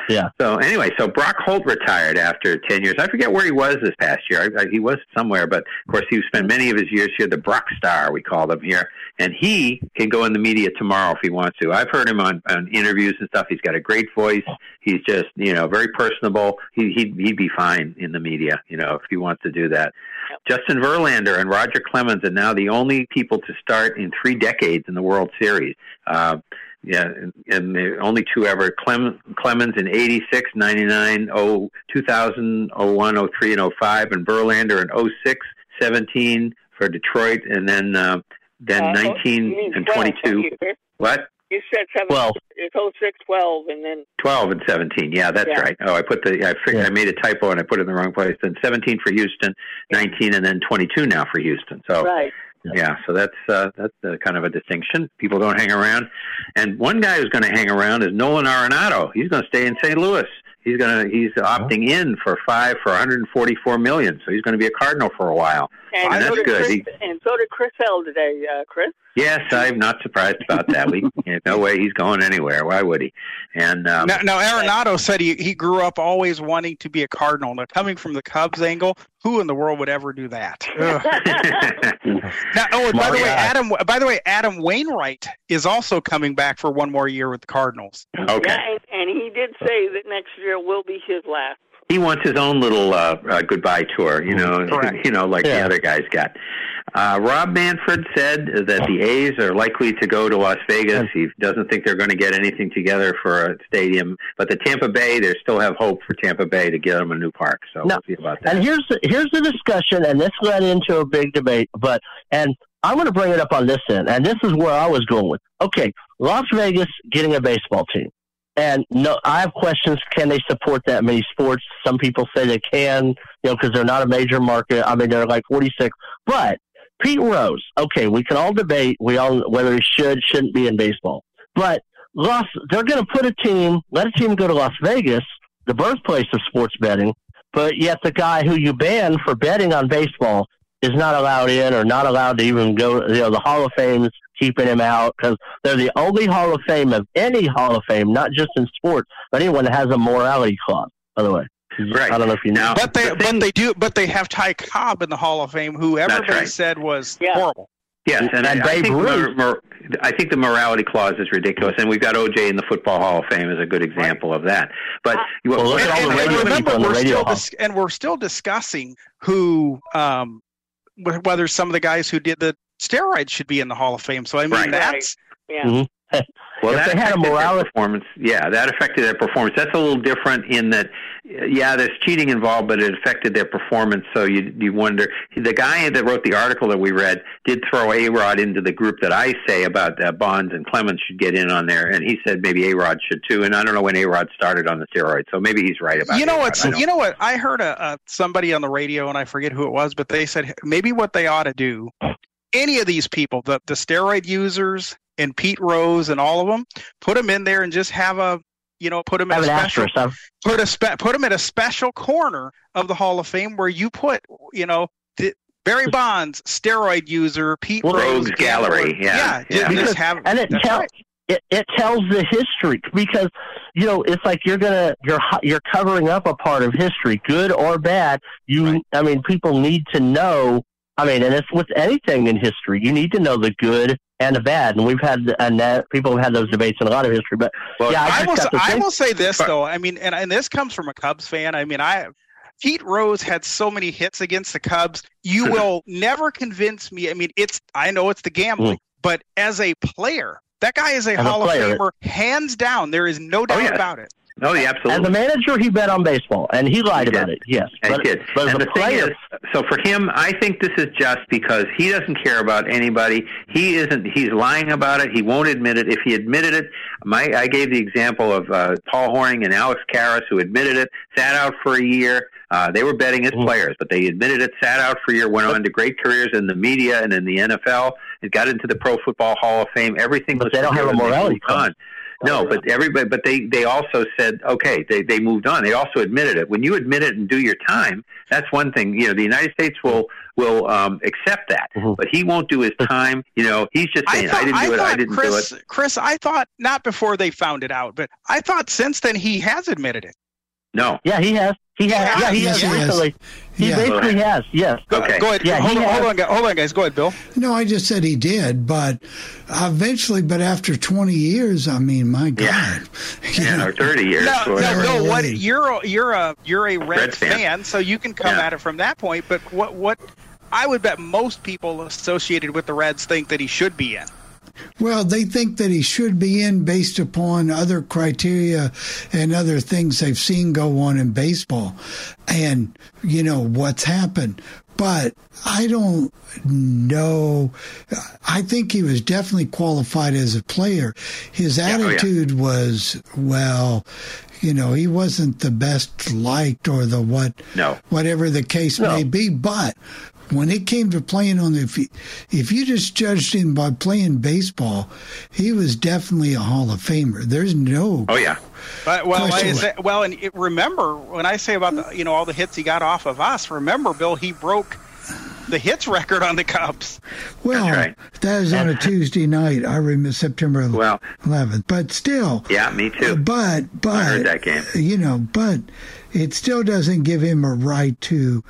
Yeah. So, anyway, Brock Holt retired after 10 years. I forget where he was this past year. He was somewhere, but, of course, he spent many of his years here, the Brock Star, we call them here. And he can go in the media tomorrow if he wants to. I've heard him on interviews and stuff. He's got a great voice. He's just, very personable. He'd be fine in the media, if he wants to do that. Justin Verlander and Roger Clemens are now the only people to start in 3 decades in the World Series. And the only two ever. Clemens in 86, 99, 2000, 01, 03, and 05, and Verlander in 06, 17 for Detroit, and then 19 and 22. What? You said 17. Well, it's 06, 12, and then 12 and 17. Yeah, that's right. Oh, I made a typo and I put it in the wrong place. Then 17 for Houston, 19, and then 22 now for Houston. So. Right. Yeah, so that's kind of a distinction. People don't hang around. And one guy who's going to hang around is Nolan Arenado. He's going to stay in St. Louis. He's opting in for 5 for $144 million. So he's going to be a Cardinal for a while. And that's good. So did Chris L today, Chris. Yes, I'm not surprised about that. No way he's going anywhere. Why would he? And now Arenado said he grew up always wanting to be a Cardinal. Now, coming from the Cubs angle, who in the world would ever do that? Adam Wainwright is also coming back for one more year with the Cardinals. Okay. Yeah, and he did say that next year will be his last. He wants his own little goodbye tour, the other guys got. Rob Manfred said that the A's are likely to go to Las Vegas. He doesn't think they're going to get anything together for a stadium. But they still have hope for Tampa Bay to get them a new park. So we'll see about that. And here's the discussion, and this led into a big debate. And I'm going to bring it up on this end, and this is where I was going with. Okay, Las Vegas getting a baseball team. And no, I have questions. Can they support that many sports? Some people say they can, because they're not a major market. I mean, they're like 46. But Pete Rose, okay, we can all debate whether he shouldn't be in baseball. But they're going to put let a team go to Las Vegas, the birthplace of sports betting, but yet the guy who you ban for betting on baseball is not allowed in, or not allowed to even go. The Hall of Fame is keeping him out, because they're the only Hall of Fame of any Hall of Fame, not just in sports, but anyone that has a morality clause, by the way. Right. I don't know if you know. But they have Ty Cobb in the Hall of Fame, who everybody said was horrible. Yes, and I think the morality clause is ridiculous, and we've got OJ in the Football Hall of Fame as a good example of that. But remember, we're still discussing who whether some of the guys who did the steroids should be in the Hall of Fame. So, I mean, that's... Right. Yeah. Mm-hmm. Well, if they had a Morales performance, that affected their performance. That's a little different in that, there's cheating involved, but it affected their performance. So you wonder, the guy that wrote the article that we read did throw A-Rod into the group that I say about Bonds and Clemens should get in on there, and he said maybe A-Rod should too. And I don't know when A-Rod started on the steroids, so maybe he's right about. You know what? I heard somebody on the radio, and I forget who it was, but they said maybe what they ought to do. Any of these people, the steroid users and Pete Rose and all of them, put them in there and just have put them in a special corner of the Hall of Fame where you put, Barry Bonds, steroid user, Pete Rose gallery. It tells the history because, it's like you're covering up a part of history, good or bad. People need to know. And it's with anything in history. You need to know the good and the bad. And people have had those debates in a lot of history. But I will say this, though. And this comes from a Cubs fan. Pete Rose had so many hits against the Cubs. You will never convince me. I know it's the gambling, but as a player, that guy is a Hall of Famer, hands down. There is no doubt about it. Oh, yeah, absolutely. As a manager, he bet on baseball, and he lied about it, yes. But as a player... So for him, I think this is just because he doesn't care about anybody. He isn't. He's lying about it. He won't admit it. If he admitted it, I gave the example of Paul Hornung and Alex Karras, who admitted it, sat out for a year. They were betting as players, but they admitted it, sat out for a year, went on to great careers in the media and in the NFL. It got into the Pro Football Hall of Fame. Everything was... But they don't have a morality con. No, but everybody. But they also said, okay, they moved on. They also admitted it. When you admit it and do your time, that's one thing. The United States will accept that, but he won't do his time. He's just saying, I didn't do it. Chris, I thought not before they found it out, but I thought since then he has admitted it. No. Yeah, he has. He has recently. He basically has. Yes. Okay. Go ahead. Yeah, hold on, guys. Go ahead, Bill. No, I just said he did, but eventually, after 20 years, my God. Or 30 years. No, Bill. What? You're a Red fan, so you can come at it from that point. But what? I would bet most people associated with the Reds think that he should be in. Well, they think that he should be in based upon other criteria and other things they've seen go on in baseball and, what's happened. But I don't know. I think he was definitely qualified as a player. His attitude was, he wasn't the best liked or whatever the case may be, but... When it came to playing on if you just judged him by playing baseball, he was definitely a Hall of Famer. There's no. Oh yeah. But, remember when I say about all the hits he got off of us. Remember, Bill, he broke the hits record on the Cubs. Well, that was on a Tuesday night. I remember September 11th. But still. Yeah, me too. But I heard that game. But it still doesn't give him a right to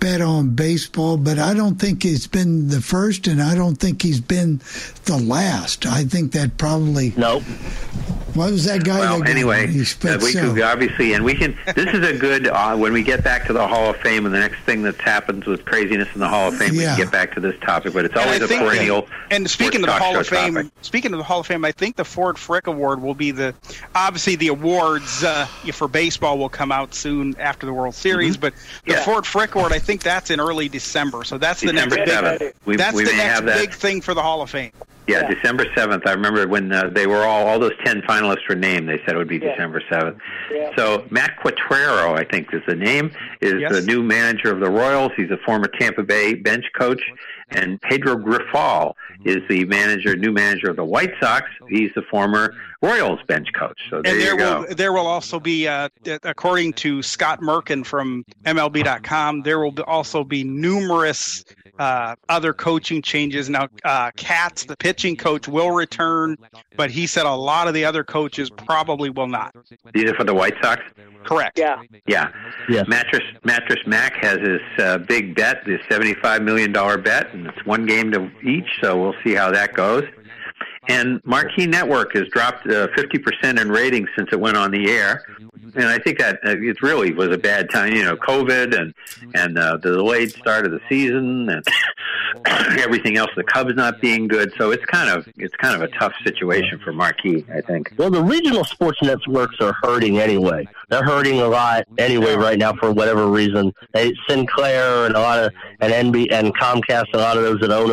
bet on baseball, but I don't think he's been the first, and I don't think he's been the last. I think that probably... Nope. What was that guy? Well, anyway, this is a good, when we get back to the Hall of Fame, and the next thing that happens with craziness in the Hall of Fame, we can get back to this topic, but it's always a perennial speaking of the Hall of Fame, I think the Ford Frick Award will be obviously the awards for baseball will come out soon after the World Series, but the Ford Frick Award, I think that's in early December, so that's the next big thing for the Hall of Fame. Yeah, December 7th. I remember when they were all those 10 finalists were named. They said it would be December 7th. Yeah. So Matt Quatrero, I think is the name, is the new manager of the Royals. He's a former Tampa Bay bench coach. And Pedro Grifal is the new manager of the White Sox. He's the former Royals bench coach. So there you go. There will also be, according to Scott Merkin from MLB.com, there will also be numerous other coaching changes. Now, Katz, the pitching coach, will return, but he said a lot of the other coaches probably will not. These are for the White Sox? Correct. Yeah. Yeah. Yes. Mattress Mac has his big bet, this $75 million bet, and it's one game to each, so we'll see how that goes. And Marquee Network has dropped 50% in ratings since it went on the air. And I think that it really was a bad time, you know, COVID and the delayed start of the season and everything else, the Cubs not being good. So it's kind of a tough situation for Marquis, I think. Well, the regional sports networks are hurting anyway. They're hurting a lot anyway right now for whatever reason. Sinclair and a lot of NBC and Comcast, a lot of those that own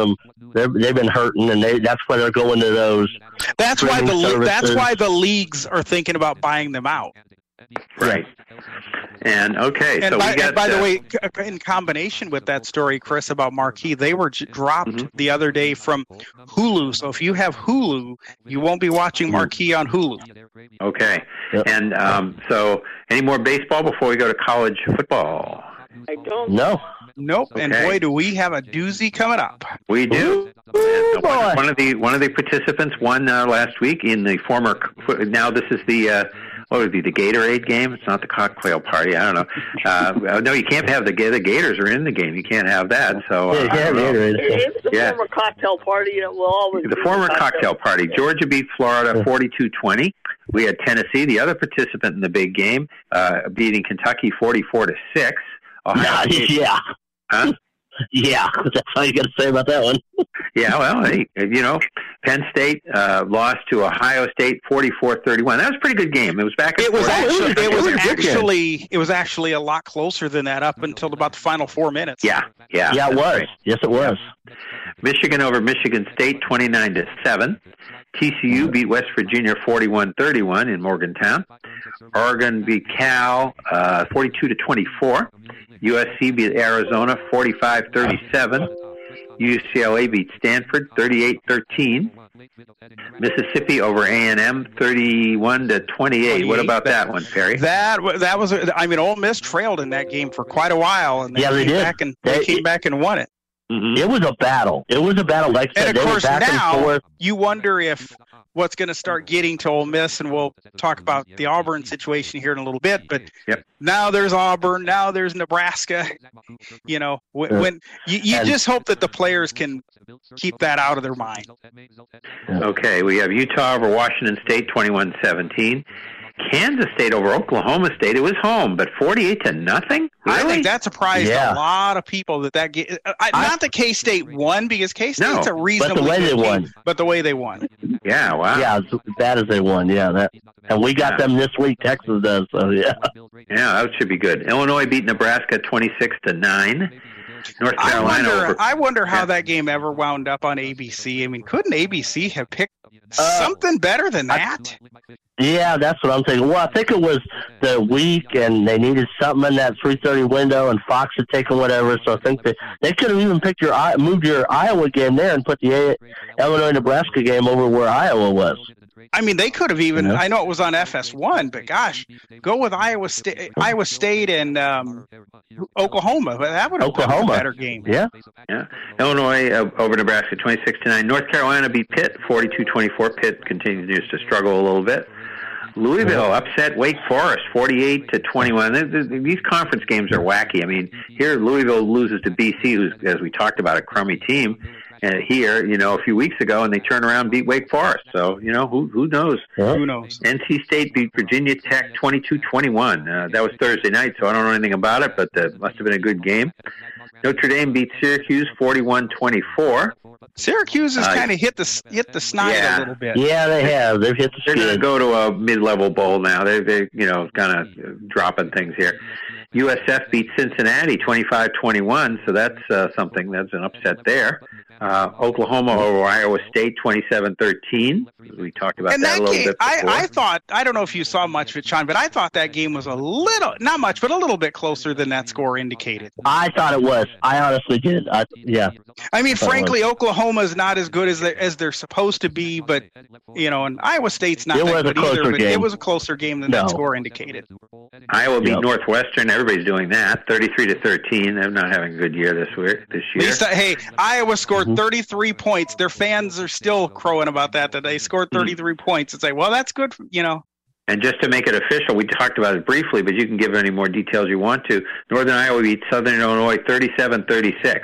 them, they've been hurting, and that's why they're going to those. That's why the leagues are thinking about buying them out. Right. And okay. And so by the way, in combination with that story, Chris, about Marquee, they were dropped the other day from Hulu. So if you have Hulu, you won't be watching Marquee on Hulu. Okay. Yep. And so any more baseball before we go to college football? I don't know. Nope, okay. And boy, do we have a doozy coming up. We do. Ooh, one of the participants won last week in the former. Now this is the what would it be, the Gatorade game? It's not the cocktail party. I don't know. No, you can't have the Gators are in the game. You can't have that. So it's the former cocktail party. It will always be the former cocktail party. Georgia beat Florida 42-20. We had Tennessee, the other participant in the big game, beating Kentucky 44-6. Yeah. Huh? Yeah, that's all you got to say about that one. Yeah, well, hey, you know, Penn State lost to Ohio State 44-31. That was a pretty good game. It was back and forth. It was actually a lot closer than that up until about the final 4 minutes. Yeah, it was. Right. Yes, it was. Michigan over Michigan State 29-7. TCU beat West Virginia 41-31 in Morgantown. Oregon beat Cal 42-24. USC beat Arizona 45-37. UCLA beat Stanford 38-13. Mississippi over A&M 31-28. What about that one, Perry? That was. I mean, Ole Miss trailed in that game for quite a while, and they came back and won it. Mm-hmm. It was a battle. Like I said, and of course, now you wonder if what's going to start getting to Ole Miss, and we'll talk about the Auburn situation here in a little bit. But now there's Auburn, now there's Nebraska. You know, when you just hope that the players can keep that out of their mind. Okay, we have Utah over Washington State, 21-17. Kansas State over Oklahoma State. It was home, but 48-0. Really? I think that surprised a lot of people. Not that K-State won, because K-State's a reasonably good team, but the way they won. Yeah, wow. Yeah, as bad as they won. Yeah, and we got them this week. Texas does. So yeah, that should be good. Illinois beat Nebraska 26-9. North Carolina. I wonder how that game ever wound up on ABC. I mean, couldn't ABC have picked something better than that? Yeah, that's what I'm thinking. Well, I think it was the week, and they needed something in that 3:30 window, and Fox had taken whatever. So I think they could have even moved your Iowa game there and put the Illinois-Nebraska game over where Iowa was. I mean, they could have even. I know it was on FS1, but gosh, go with Iowa State, and Oklahoma. But that would have been a better game. Yeah. Illinois over Nebraska, 26-9. North Carolina beat Pitt, 42-24. Pitt continues to struggle a little bit. Louisville upset Wake Forest 48-21. These conference games are wacky. I mean, here Louisville loses to BC, who's, as we talked about, a crummy team. Here, you know, a few weeks ago, and they turn around and beat Wake Forest. So, you know, who knows? Yeah. Who knows? NC State beat Virginia Tech 22-21. That was Thursday night, so I don't know anything about it, but that must have been a good game. Notre Dame beat Syracuse 41-24. Syracuse has kind of hit the snide a little bit. Yeah, they have. They've hit the snide. They're going to go to a mid-level bowl now. They're you know, kind of dropping things here. USF beat Cincinnati 25-21, so that's something. That's an upset there. Oklahoma over Iowa State 27-13. We talked about that a little bit before. I thought, I don't know if you saw much of it, Sean, but I thought that game was a little bit closer than that score indicated. I thought it was. I honestly did. I mean, frankly, Oklahoma is not as good as they're supposed to be, but, you know, and Iowa State's not that good either, but it was a closer game than that score indicated. Iowa beat Northwestern. Everybody's doing that. 33-13. They're not having a good year this year. Lisa, hey, Iowa scored 33 points. Their fans are still crowing about that they scored 33 points and say, well, that's good, you know. And just to make it official, we talked about it briefly, but you can give any more details you want to. Northern Iowa beat Southern Illinois 37-36.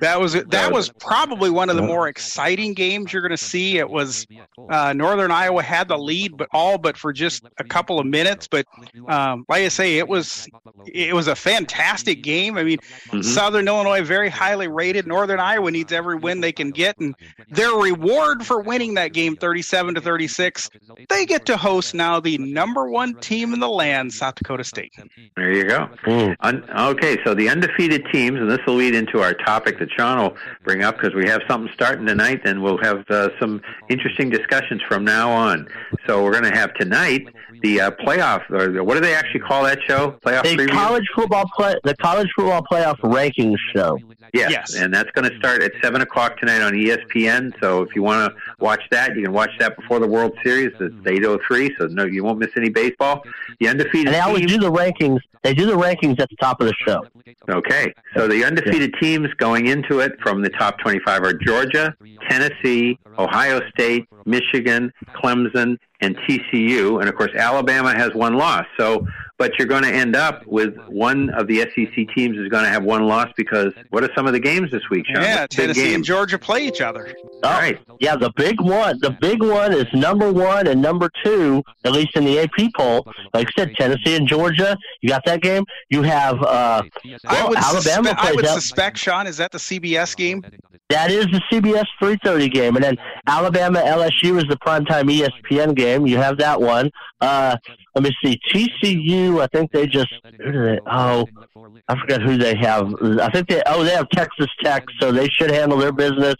That was probably one of the more exciting games you're going to see. It was Northern Iowa had the lead, but for just a couple of minutes. But like I say, it was a fantastic game. I mean, Southern Illinois very highly rated. Northern Iowa needs every win they can get, and their reward for winning that game 37-36, they get to host now the number one team in the land, South Dakota State. There you go. Okay, so the undefeated teams, and this will lead into our topic that Sean will bring up because we have something starting tonight, and we'll have some interesting discussions from now on. So we're going to have tonight the playoff, or what do they actually call that show? Playoff preview? The college football playoff rankings show. Yes, and that's going to start at 7 o'clock tonight on ESPN. So if you want to watch that, you can watch that before the World Series. It's 8:03, so no, you won't miss any baseball. The undefeated teams. And they always do the rankings. They do the rankings at the top of the show. Okay, so the undefeated teams going into it from the top 25 are Georgia, Tennessee, Ohio State, Michigan, Clemson, and TCU. And, of course, Alabama has one loss. So, but you're going to end up with one of the SEC teams is going to have one loss because what are some of the games this week, Sean? Yeah, Tennessee and Georgia play each other. All right. Yeah, the big one. The big one is number one and number two, at least in the AP poll. Like I said, Tennessee and Georgia, you got that game. You have Alabama plays I would suspect, Sean, is that the CBS game? That is the CBS 3:30 game. And then Alabama LSU is the primetime ESPN game. You have that one. Let me see. TCU, I think they just – I forgot who they have. I think they have Texas Tech, so they should handle their business.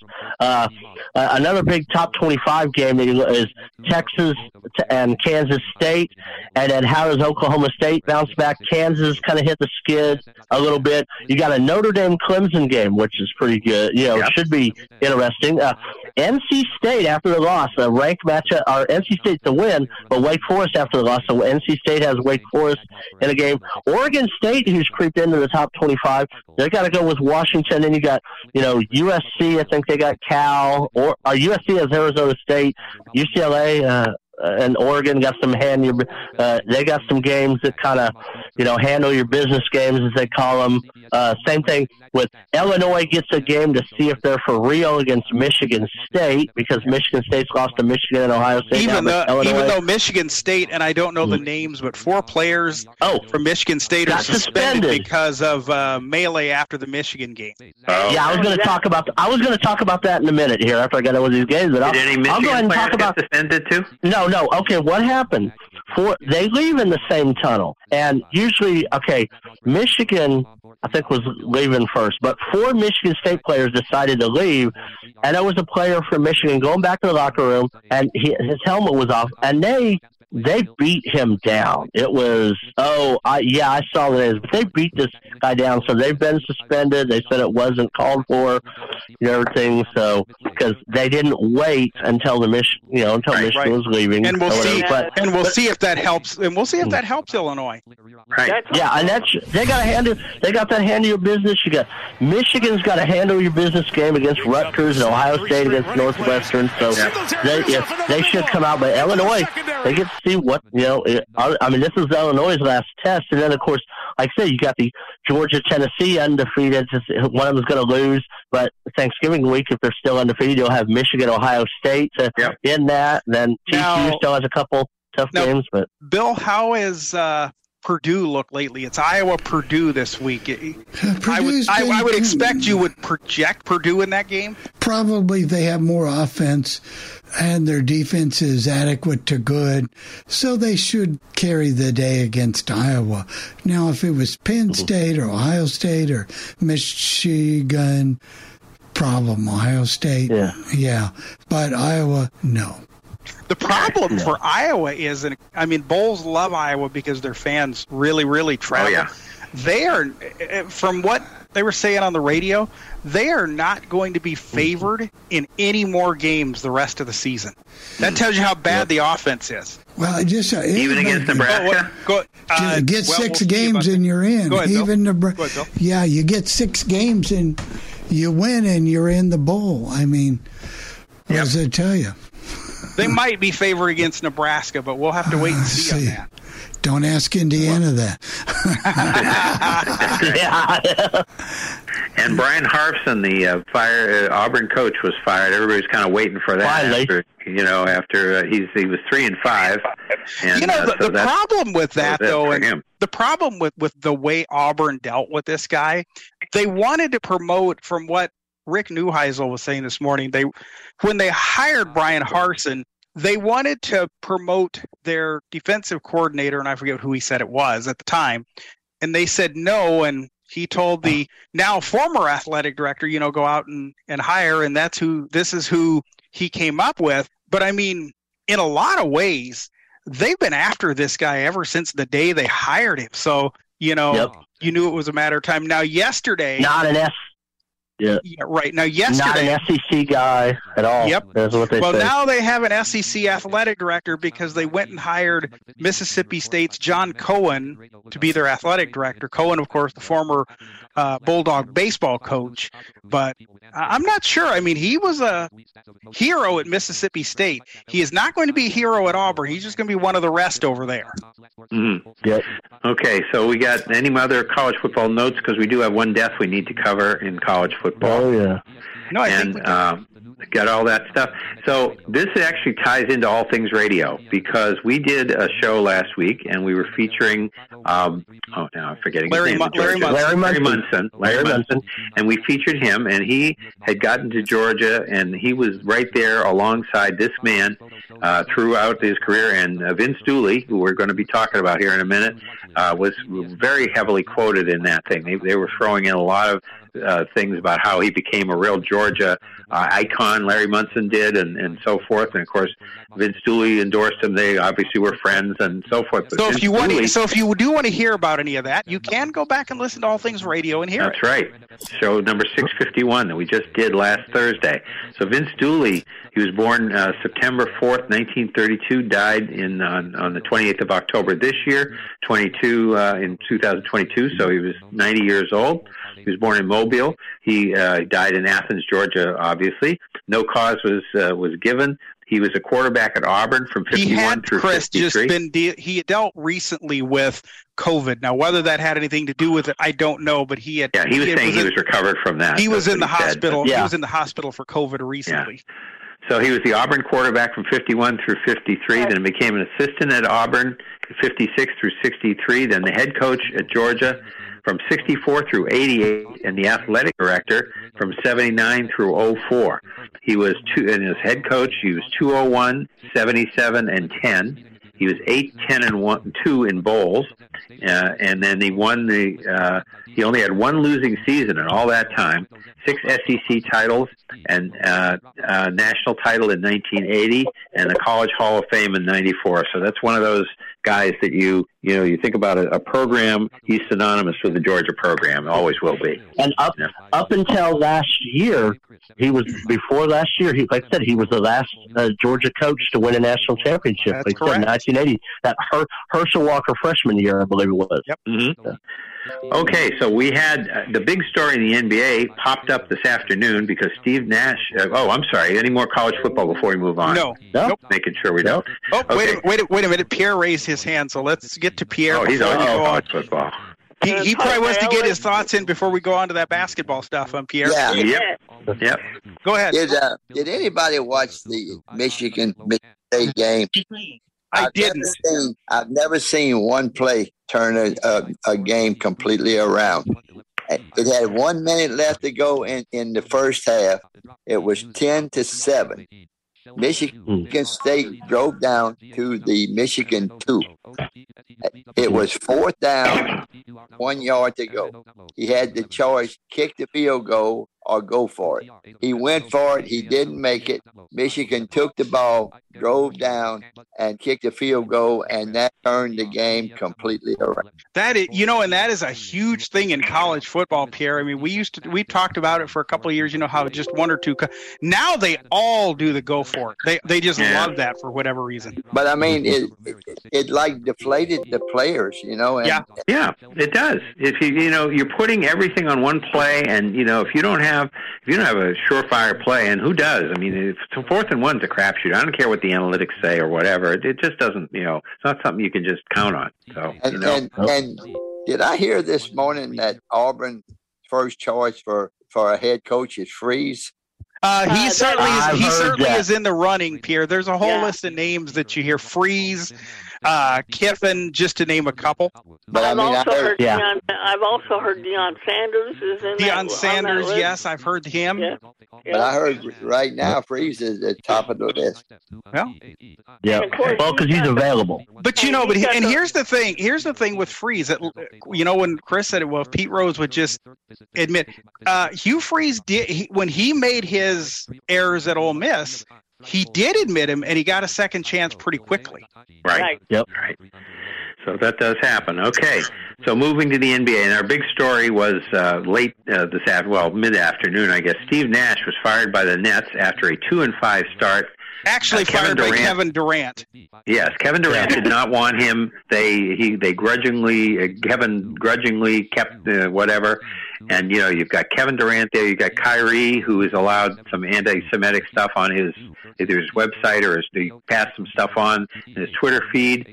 Another big top 25 game is Texas and Kansas State. And then how does Oklahoma State bounce back? Kansas kind of hit the skid a little bit. You got a Notre Dame-Clemson game, which is pretty good. You know, it should be interesting. NC State, after the loss, a ranked matchup – or NC State to win, but Wake Forest after the loss. So NC State has Wake Forest in a game. Oregon State, who's creeped into the top 25, they got to go with Washington. Then you got, USC. I think they got Cal. Or USC has Arizona State. UCLA and Oregon got some they got some games that kind of, handle your business games, as they call them. Same thing with Illinois gets a game to see if they're for real against Michigan State, because Michigan State's lost to Michigan and Ohio State. Even though Michigan State, and I don't know the names, but four players from Michigan State are suspended because of melee after the Michigan game. Oh. Yeah, I was going to talk about that in a minute here after I got over these games. But I'll go ahead and talk about suspended too. No. Okay, what happened? They leave in the same tunnel, and usually, Michigan, I think, was leaving first, but four Michigan State players decided to leave, and there was a player from Michigan going back to the locker room, and his helmet was off, and they beat him down. It was, I saw the names, but they beat this guy down, so they've been suspended. They said it wasn't called for, everything, so, because they didn't wait until Michigan was leaving. And we'll see if that helps Illinois. Right. Yeah, and they got that handle your business. You got Michigan's got to handle your business game against Rutgers and Ohio State against Northwestern, so they should come out. But Illinois, they get to see what, this is Illinois' last test. And then, of course, like I said, you got the Georgia-Tennessee undefeated. One of them's going to lose, but Thanksgiving week, if they're still undefeated, you'll have Michigan-Ohio State in that. And then TCU still has a couple tough games. But Bill, how is Purdue look lately? It's Iowa-Purdue this week. I would expect you would project Purdue in that game. Probably they have more offense, and their defense is adequate to good, so they should carry the day against Iowa. Now, if it was Penn State or Ohio State or Michigan, problem, Ohio State. Yeah. But Iowa, no. The problem for Iowa is, Bulls love Iowa because their fans really, really travel. Oh, yeah. They are, from what they were saying on the radio, they are not going to be favored in any more games the rest of the season. That tells you how bad the offense is. Well, just even against Nebraska, get 6 games and you're in. Go ahead, even Nebraska, you get 6 games and you win and you're in the bowl. I mean, what does that tell you? They might be favored against Nebraska, but we'll have to wait and see on that. Don't ask Indiana that. And Brian Harfson, the Auburn coach, was fired. Everybody's kind of waiting for that. Finally. After he was 3-5. And, the problem with that, though, and the problem with the way Auburn dealt with this guy, they wanted to promote from what Rick Neuheisel was saying this morning. When they hired Brian Harsin, they wanted to promote their defensive coordinator, and I forget who he said it was at the time, and they said no, and he told the now former athletic director, go out and hire, and this is who he came up with. But I mean, in a lot of ways, they've been after this guy ever since the day they hired him. So, yep. You knew it was a matter of time. Now, yesterday... Not an F. Yeah. Right. Now, yesterday... Not an SEC guy at all. Yep. That's what they say. Now they have an SEC athletic director because they went and hired Mississippi State's John Cohen to be their athletic director. Cohen, of course, the former Bulldog baseball coach. But I'm not sure. I mean, he was a hero at Mississippi State. He is not going to be a hero at Auburn. He's just going to be one of the rest over there. Mm-hmm. Yep. Okay, so we got any other college football notes? Because we do have one death we need to cover in college football. Oh, yeah. No, I got all that stuff. So this actually ties into all things radio, because we did a show last week and we were featuring, I'm forgetting his name. Larry Munson. And we featured him, and he had gotten to Georgia, and he was right there alongside this man throughout his career. And Vince Dooley, who we're going to be talking about here in a minute, was very heavily quoted in that thing. They were throwing in a lot of things about how he became a real Georgia icon, Larry Munson did, and so forth. And of course, Vince Dooley endorsed him. They obviously were friends and so forth. But if you do want to hear about any of that, you can go back and listen to All Things Radio and hear it. That's right. Show number 651 that we just did last Thursday. So Vince Dooley, he was born September 4th, 1932, died on the 28th of October this year, in 2022. So he was 90 years old. He was born in Mobile. He died in Athens, Georgia, obviously. No cause was given. He was a quarterback at Auburn from 51 through 53. He dealt recently with COVID. Now, whether that had anything to do with it, I don't know, but he had... Yeah, he was recovered from that. He was in the hospital. Yeah. He was in the hospital for COVID recently. Yeah. So he was the Auburn quarterback from 51 through 53, then became an assistant at Auburn, 56 through 63, then the head coach at Georgia from 64 through 88, and the athletic director from 79 through 04. He was head coach, he was 201, 77, and 10. He was 8-10 and 2 in bowls, and then he won he only had one losing season in all that time, 6 SEC titles, and a national title in 1980, and the College Hall of Fame in 94. So that's one of those guys that you think about a program, he's synonymous with the Georgia program, always will be. And up until last year, like I said, he was the last Georgia coach to win a national championship. That's like correct. Said, 1980, that Herschel Walker freshman year, I believe it was. Yep. Mm-hmm. Okay, so we had the big story in the NBA popped up this afternoon because Steve Nash. I'm sorry. Any more college football before we move on? No. Nope. Making sure we don't. Oh, okay. Wait a minute. Pierre raised his hand, so let's get to Pierre. Oh, he's on college football. He probably wants to get his thoughts in before we go on to that basketball stuff on Pierre. Yeah. Yep. Go ahead. Did anybody watch the Michigan State game? I didn't. I've never seen one play turn a game completely around. It had 1 minute left to go in the first half. It was 10-7. Michigan State drove down to the Michigan 2. It was 4th down, 1 yard to go. He had the choice, kick the field goal or go for it. He went for it. He didn't make it. Michigan took the ball, drove down, and kicked the field goal, and that turned the game completely around. That is, and that is a huge thing in college football, Pierre. I mean, we talked about it for a couple of years, how just one or two. Now they all do the go for it. They just love that for whatever reason. But, I mean, it like deflated the players, And, yeah, it does. If you're putting everything on one play, and, if you don't have a surefire play, and who does? I mean, if 4th and 1's a crapshoot. I don't care what the analytics say or whatever. It just doesn't, it's not something you can can just count on. So, and did I hear this morning that Auburn first choice for a head coach is Freeze? He certainly is in the running, Pierre. There's a whole list of names that you hear. Freeze, Kiffin, just to name a couple. But I've also heard Deion Sanders is in Deion Sanders, yes, I've heard him. Yeah. Yeah. But I heard right now Freeze is at the top of the list. Well, yeah. Well, because he's available. But, you know, and here's the thing. Here's the thing with Freeze. You know, when Chris said it, well, if Pete Rose would just admit, Hugh Freeze, when he made his errors at Ole Miss, he did admit him, and he got a second chance pretty quickly. Right. Yep. Right. So that does happen. Okay. So moving to the NBA, and our big story was mid-afternoon, I guess. Steve Nash was fired by the Nets after a 2-5 start. Actually, by Kevin Durant. Yes, Kevin Durant did not want him. Kevin grudgingly kept whatever. And, you know, you've got Kevin Durant there. You've got Kyrie, who is allowed some anti-Semitic stuff on either his website or he passed some stuff on in his Twitter feed.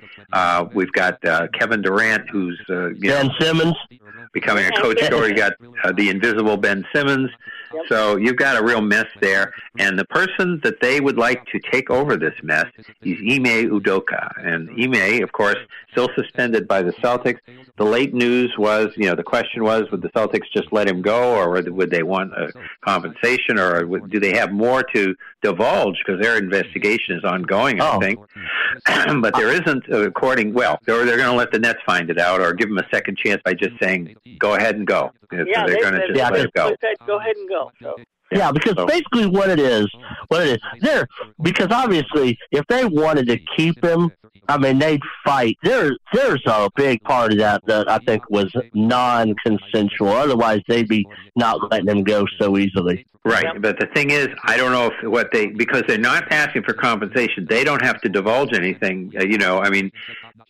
We've got Kevin Durant, who's Simmons becoming a coach. Or you got the invisible Ben Simmons. So you've got a real mess there. And the person that they would like to take over this mess is Ime Udoka. And Ime, of course, still suspended by the Celtics. The late news was, you know, the question was, would the Celtics just let him go, or would they want a compensation, or do they have more to divulge, because their investigation is ongoing, I think. But there isn't, they're going to let the Nets find it out or give them a second chance by just saying, go ahead and go. Yeah, so they're going to just let it go. They said, go ahead and go. So. Yeah, because basically what it is, because obviously if they wanted to keep him, I mean, they'd fight. There's a big part of that I think was non-consensual. Otherwise, they'd be not letting him go so easily. Right, but the thing is, I don't know if because they're not asking for compensation, they don't have to divulge anything. You know, I mean,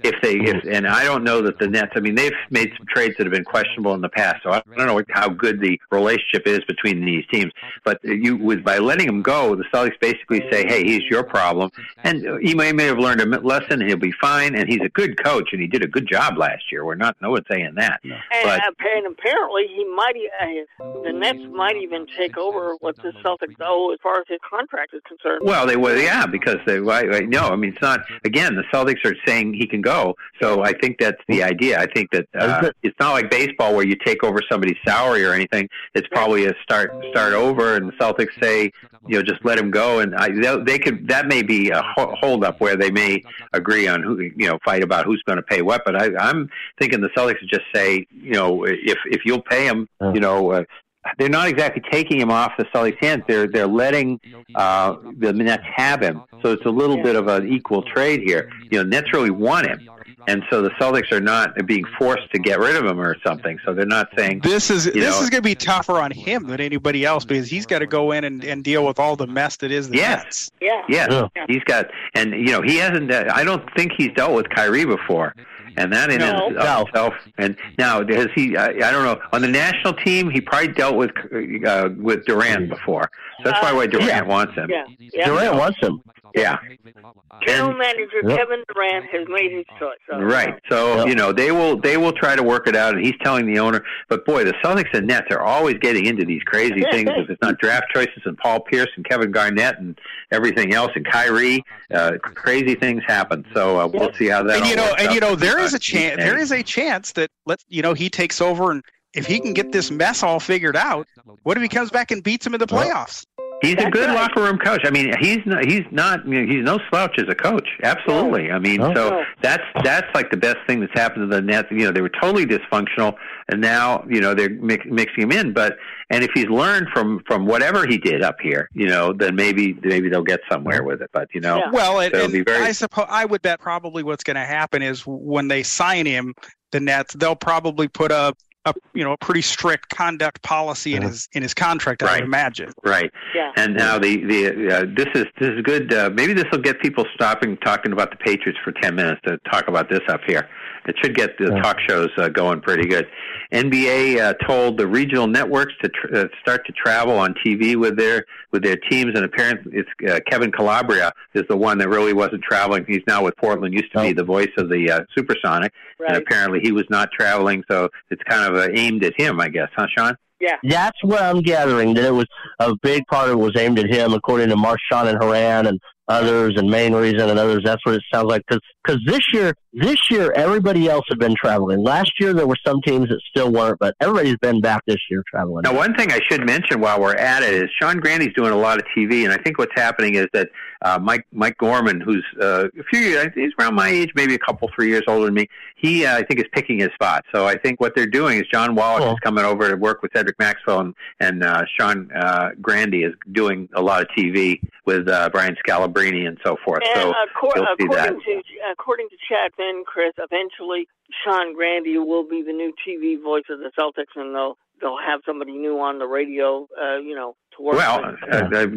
and I don't know that the Nets. I mean, they've made some trades that have been questionable in the past, so I don't know how good the relationship is between these teams. But by letting him go, the Celtics basically say, "Hey, he's your problem," and he may have learned a lesson. He'll be fine, and he's a good coach, and he did a good job last year. No one's saying that. No. And apparently, he might. The Nets might even take over what the Celtics owe as far as his contract is concerned. Well, they will, because it's not. Again, the Celtics are saying he can go, so I think that's the idea. I think that it's not like baseball where you take over somebody's salary or anything. It's probably a start over, and the Celtics say, just let him go, and that may be a hold up where they may agree on who, fight about who's going to pay what. But I'm thinking the Celtics would just say, if you'll pay him, they're not exactly taking him off the Celtics' hands. They're letting the Nets have him. So it's a little bit of an equal trade here. Nets really want him. And so the Celtics are not being forced to get rid of him or something. So they're not saying this is going to be tougher on him than anybody else, because he's got to go in and deal with all the mess that is the Nets. Yeah. He's got, and he hasn't. I don't think he's dealt with Kyrie before. And that in itself. And now, has he? I don't know. On the national team, he probably dealt with Durant before. So that's probably why Durant wants him. Yeah. Durant wants him. Yeah. General manager Kevin Durant has made his choice. Right. So, they will try to work it out, and he's telling the owner. But, boy, the Celtics and Nets are always getting into these crazy things. If it's not draft choices and Paul Pierce and Kevin Garnett and everything else and Kyrie, crazy things happen. So we'll see how that works out. There is a chance that he takes over, and if he can get this mess all figured out, what if he comes back and beats him in the playoffs? He's a good locker room coach. I mean, he's no slouch as a coach. Absolutely. I mean, so that's like the best thing that's happened to the Nets. They were totally dysfunctional, and now they're mixing him in. But and if he's learned from whatever he did up here, then maybe they'll get somewhere with it. But I suppose I would bet probably what's going to happen is when they sign him, the Nets, they'll probably put a a pretty strict conduct policy in his contract, I would imagine. Right. Yeah. And now this is good. Maybe this will get people stopping talking about the Patriots for 10 minutes to talk about this up here. It should get the talk shows going pretty good. NBA told the regional networks to start to travel on TV with their teams, and apparently it's Kevin Calabria is the one that really wasn't traveling. He's now with Portland, used to be the voice of the Supersonic, and apparently he was not traveling, so it's kind of aimed at him, I guess, huh, Sean? Yeah. That's what I'm gathering, that it was a big part of it was aimed at him, according to Marshawn and Horan and others and Main Reason and others. That's what it sounds like. Because this year, everybody else had been traveling. Last year, there were some teams that still weren't, but everybody's been back this year traveling. Now, one thing I should mention while we're at it is Sean Grandy's doing a lot of TV, and I think what's happening is that Mike Gorman, who's a few years, he's around my age, maybe a couple, 3 years older than me, he, I think, is picking his spot. So I think what they're doing is John Wallach is coming over to work with Cedric Maxwell, and Sean Grandy is doing a lot of TV with Brian Scalabrine and so forth. And so according to Chad Finn, Chris, eventually Sean Grandy will be the new TV voice of the Celtics, and they'll have somebody new on the radio, to work. Well,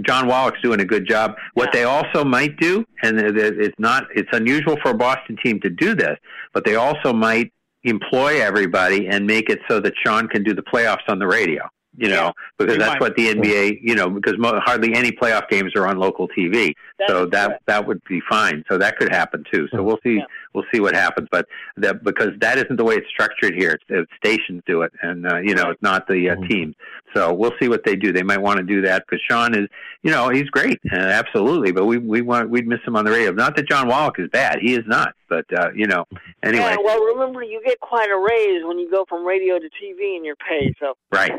John Wallach's doing a good job. What they also might do, and it's unusual for a Boston team to do this, but they also might employ everybody and make it so that Sean can do the playoffs on the radio. Because that's what the NBA, because hardly any playoff games are on local TV. That would be fine. So that could happen too. So we'll see. Yeah. We'll see what happens. But because that isn't the way it's structured here. It's stations do it, and it's not the team. So we'll see what they do. They might want to do that because Sean is, he's great, absolutely. But we'd miss him on the radio. Not that John Wallach is bad. He is not. But anyway. Yeah, well, remember, you get quite a raise when you go from radio to TV in your pay. So right.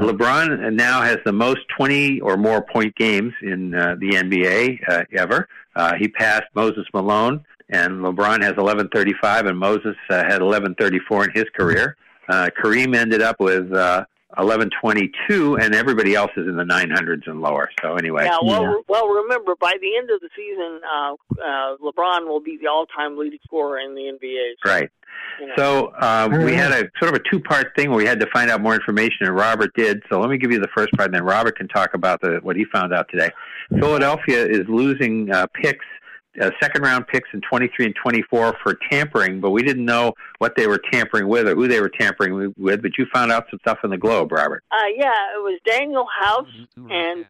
LeBron now has the most 20 or more point games in the NBA ever. He passed Moses Malone, and LeBron has 1135, and Moses had 1134 in his career. Kareem ended up with 1122, and everybody else is in the 900s and lower. So anyway, remember, by the end of the season, LeBron will be the all-time leading scorer in the NBA. So, right. So we had a sort of a two-part thing where we had to find out more information, and Robert did. So let me give you the first part, and then Robert can talk about what he found out today. Philadelphia is losing picks. Second-round picks in 23 and 24 for tampering, but we didn't know what they were tampering with or who they were tampering with, but you found out some stuff in the Globe, Robert. It was Daniel House and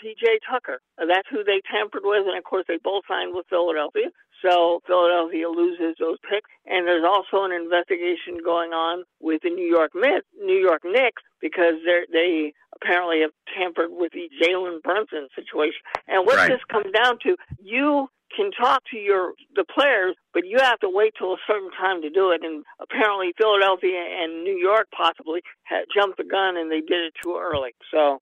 P.J. Tucker. That's who they tampered with, and, of course, they both signed with Philadelphia. So Philadelphia loses those picks, and there's also an investigation going on with the New York Knicks because they apparently have tampered with the Jalen Brunson situation. And what this comes down to, you can talk to the players, but you have to wait till a certain time to do it. And apparently Philadelphia and New York possibly had jumped the gun, and they did it too early. So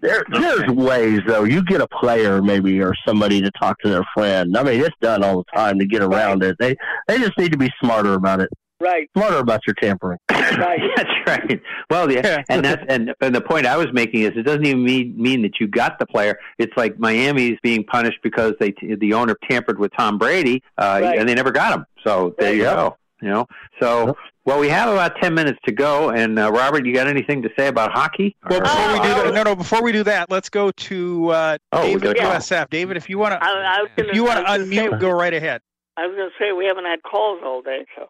there's ways, though. You get a player maybe or somebody to talk to their friend. I mean, it's done all the time to get around it. They just need to be smarter about it. Right. Smarter about your tampering. Right. That's right. Well, yeah, and the point I was making is it doesn't even mean that you got the player. It's like Miami's being punished because the owner tampered with Tom Brady, and they never got him. So there you go. So, well, we have about 10 minutes to go, and Robert, you got anything to say about hockey? Well, before we do that, let's go to David USF. David, if you want to unmute, go right ahead. I was going to say we haven't had calls all day, so.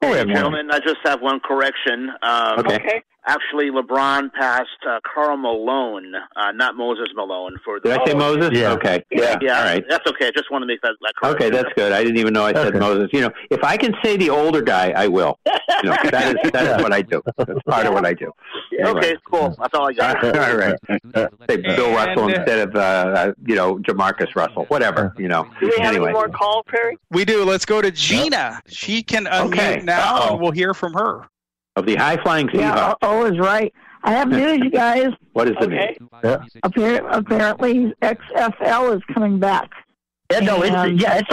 Hey, gentlemen, I just have one correction. Okay. Actually, LeBron passed Karl Malone, not Moses Malone. Did I say Moses? Yeah. Okay. Yeah. All right. That's okay. I just want to make that correction. Okay, that's good. I didn't even know I said Moses. If I can say the older guy, I will. That is what I do. That's part of what I do. Anyway. Okay, cool. That's all I got. All right. Say Bill Russell instead of, Jamarcus Russell. Whatever, Do we have any more call, Perry? We do. Let's go to Gina. She can unmute now, and we'll hear from her. Of the high-flying Seahawks. Oh, is right. I have news, you guys. What is the news? Yeah. Apparently, XFL is coming back. Yeah, it's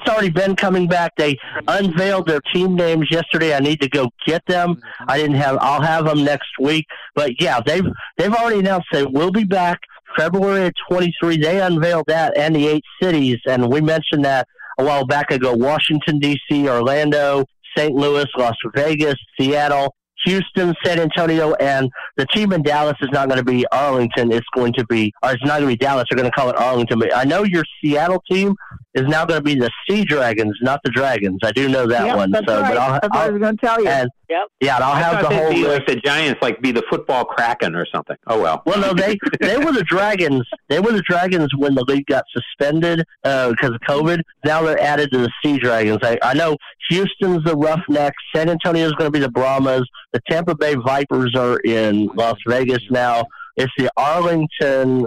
already been coming back. They unveiled their team names yesterday. I need to go get them. I'll have them next week. But yeah, they've already announced they will be back February of 23. They unveiled that and the 8 cities, and we mentioned that a while back ago. Washington D.C., Orlando, St. Louis, Las Vegas, Seattle, Houston, San Antonio, and the team in Dallas is not going to be Arlington. It's going to be, or it's not going to be Dallas. They're going to call it Arlington. But I know your Seattle team is now going to be the Sea Dragons, not the Dragons. I do know that one. That's so, right. But that's what I was going to tell you. And, yeah, and I'll have the whole. Like the Giants, like be the football Kraken or something. Oh well. Well, no, they were the Dragons. They were the Dragons when the league got suspended because of COVID. Now they're added to the Sea Dragons. I know Houston's the Roughnecks. San Antonio's going to be the Brahmas. The Tampa Bay Vipers are in Las Vegas now. It's the Arlington,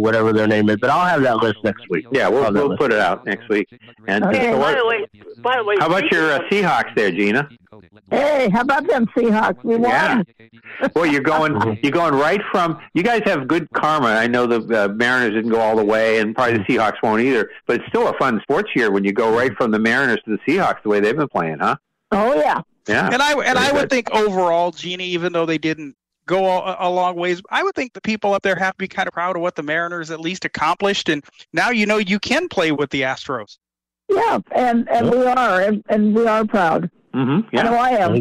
whatever their name is, but I'll have that list next week. Yeah, we'll put it out next week. And okay. By the way, how about your Seahawks there, Gina? Hey, how about them Seahawks? We won. Yeah. Well, you're going right from. You guys have good karma. I know the Mariners didn't go all the way, and probably the Seahawks won't either. But it's still a fun sports year when you go right from the Mariners to the Seahawks the way they've been playing, huh? Oh yeah. Yeah. And I would think overall, Gina, even though they didn't go a long ways, I would think the people up there have to be kind of proud of what the Mariners at least accomplished, and now you know you can play with the Astros. Yeah, and we are, and we are proud. Mm-hmm. Yeah. I know I am.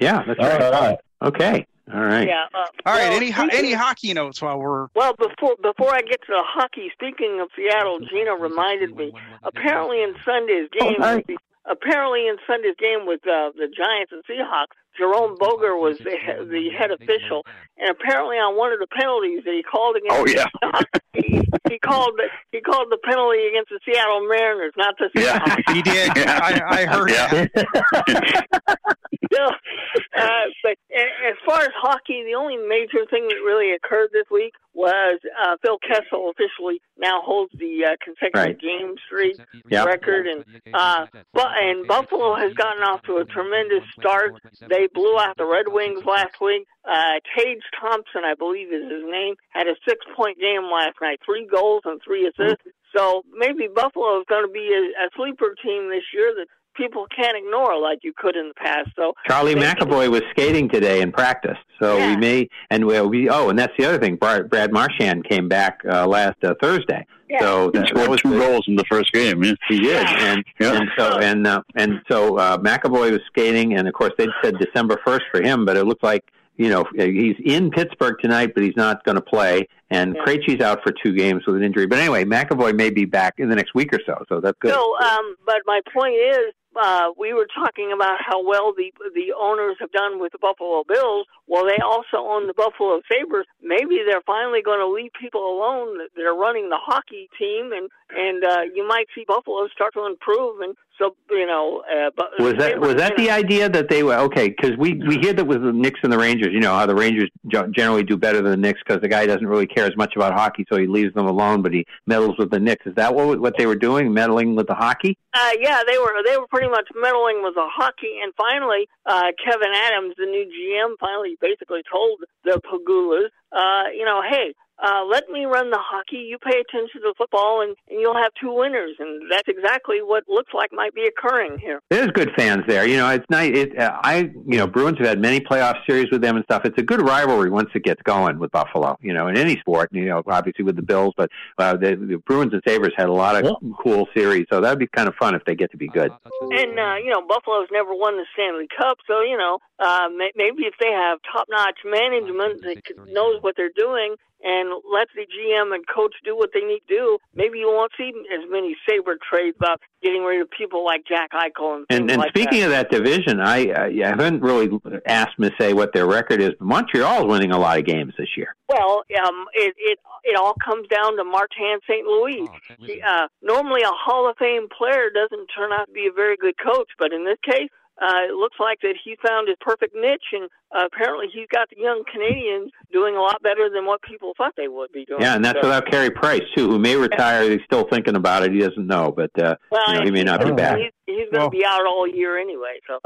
Yeah, that's right. All right. Okay. All right. Yeah. All right. Well, any hockey notes while we're before I get to the hockey. Speaking of Seattle, Gina reminded me. Apparently in Sunday's game, with the Giants and Seahawks, Jerome Boger was the head official, and apparently on one of the penalties that he called against, he called the penalty against the Seattle Mariners, not the Seahawks. Yeah, he did. Yeah. I heard that. So, but as far as hockey, the only major thing that really occurred this week was Phil Kessel officially now holds the consecutive game streak record, and Buffalo has gotten off to a tremendous start. They blew out the Red Wings last week. Tage Thompson, I believe is his name, had a 6-point game last night, 3 goals and 3 assists. So maybe Buffalo is going to be a sleeper team this year that people can't ignore like you could in the past. So Charlie McAvoy was skating today in practice. So we may, and we'll be, and that's the other thing. Brad Marchand came back last Thursday. Yeah. So he scored 2 goals in the first game. Yeah. He did. Yeah. And so McAvoy was skating, and of course they said December 1st for him, but it looked like, you know, he's in Pittsburgh tonight, but he's not going to play. And Krejci's out for 2 games with an injury. But anyway, McAvoy may be back in the next week or so. So that's good. So, but my point is, we were talking about how well the owners have done with the Buffalo Bills. Well, they also own the Buffalo Sabres. Maybe they're finally going to leave people alone that are running the hockey team, and you might see Buffalo start to improve. And so, you know, was that the idea that they were okay? Because we hear that with the Knicks and the Rangers, you know how the Rangers generally do better than the Knicks because the guy doesn't really care as much about hockey, so he leaves them alone, but he meddles with the Knicks. Is that what they were doing, meddling with the hockey? Yeah, they were pretty much meddling with the hockey. And finally, Kevin Adams, the new GM, finally basically told the Pagulas, you know, hey, let me run the hockey. You pay attention to the football, and you'll have 2 winners. And that's exactly what looks like might be occurring here. There's good fans there. You know, it's nice. Bruins have had many playoff series with them and stuff. It's a good rivalry once it gets going with Buffalo. You know, in any sport. You know, obviously with the Bills, but the Bruins and Sabres had a lot of cool series. So that'd be kind of fun if they get to be good. And you know, Buffalo's never won the Stanley Cup, so you know, maybe if they have top-notch management that knows what they're doing, and let the GM and coach do what they need to do, maybe you won't see as many Sabre trades about getting rid of people like Jack Eichel. And speaking of that division, I haven't really asked Miss A what their record is, but Montreal's winning a lot of games this year. Well, it all comes down to Martin St. Louis. Normally a Hall of Fame player doesn't turn out to be a very good coach, but in this case, it looks like that he found his perfect niche, and apparently he's got the young Canadians doing a lot better than what people thought they would be doing. Yeah, and that's without Carey Price, too, who may retire. He's still thinking about it. He doesn't know, but he may not be back. He's going to be out all year anyway. So.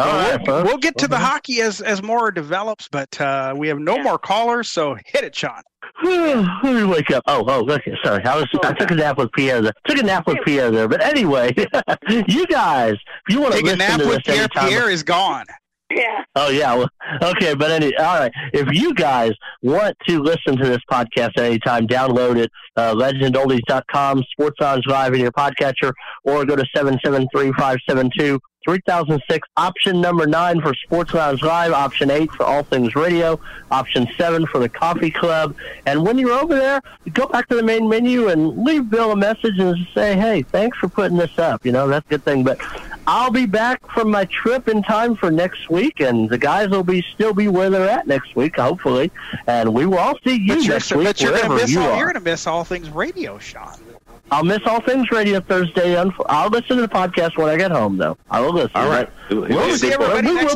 We'll get to the hockey as more develops, but we have no more callers, so hit it, Sean. Let me wake up. Look. Sorry, I took a nap with Pierre there. But anyway, you guys, if you want to listen to this anytime. Pierre is gone. Yeah. Oh, yeah. Well, okay, but all right. If you guys want to listen to this podcast at any time, download it, legendoldies.com, Sports Lounge Live in your podcatcher, or go to 773-572 3006, option number 9 for Sports Lounge Live, option 8 for All Things Radio, option 7 for the Coffee Club. And when you're over there, you go back to the main menu and leave Bill a message and say, hey, thanks for putting this up. You know, that's a good thing. But I'll be back from my trip in time for next week, and the guys will be still be where they're at next week, hopefully. And we will all see you next week, but you're going to miss All Things Radio, Sean. I'll miss All Things Radio Thursday. I'll listen to the podcast when I get home, though. I will listen. All right. We'll see everybody next week.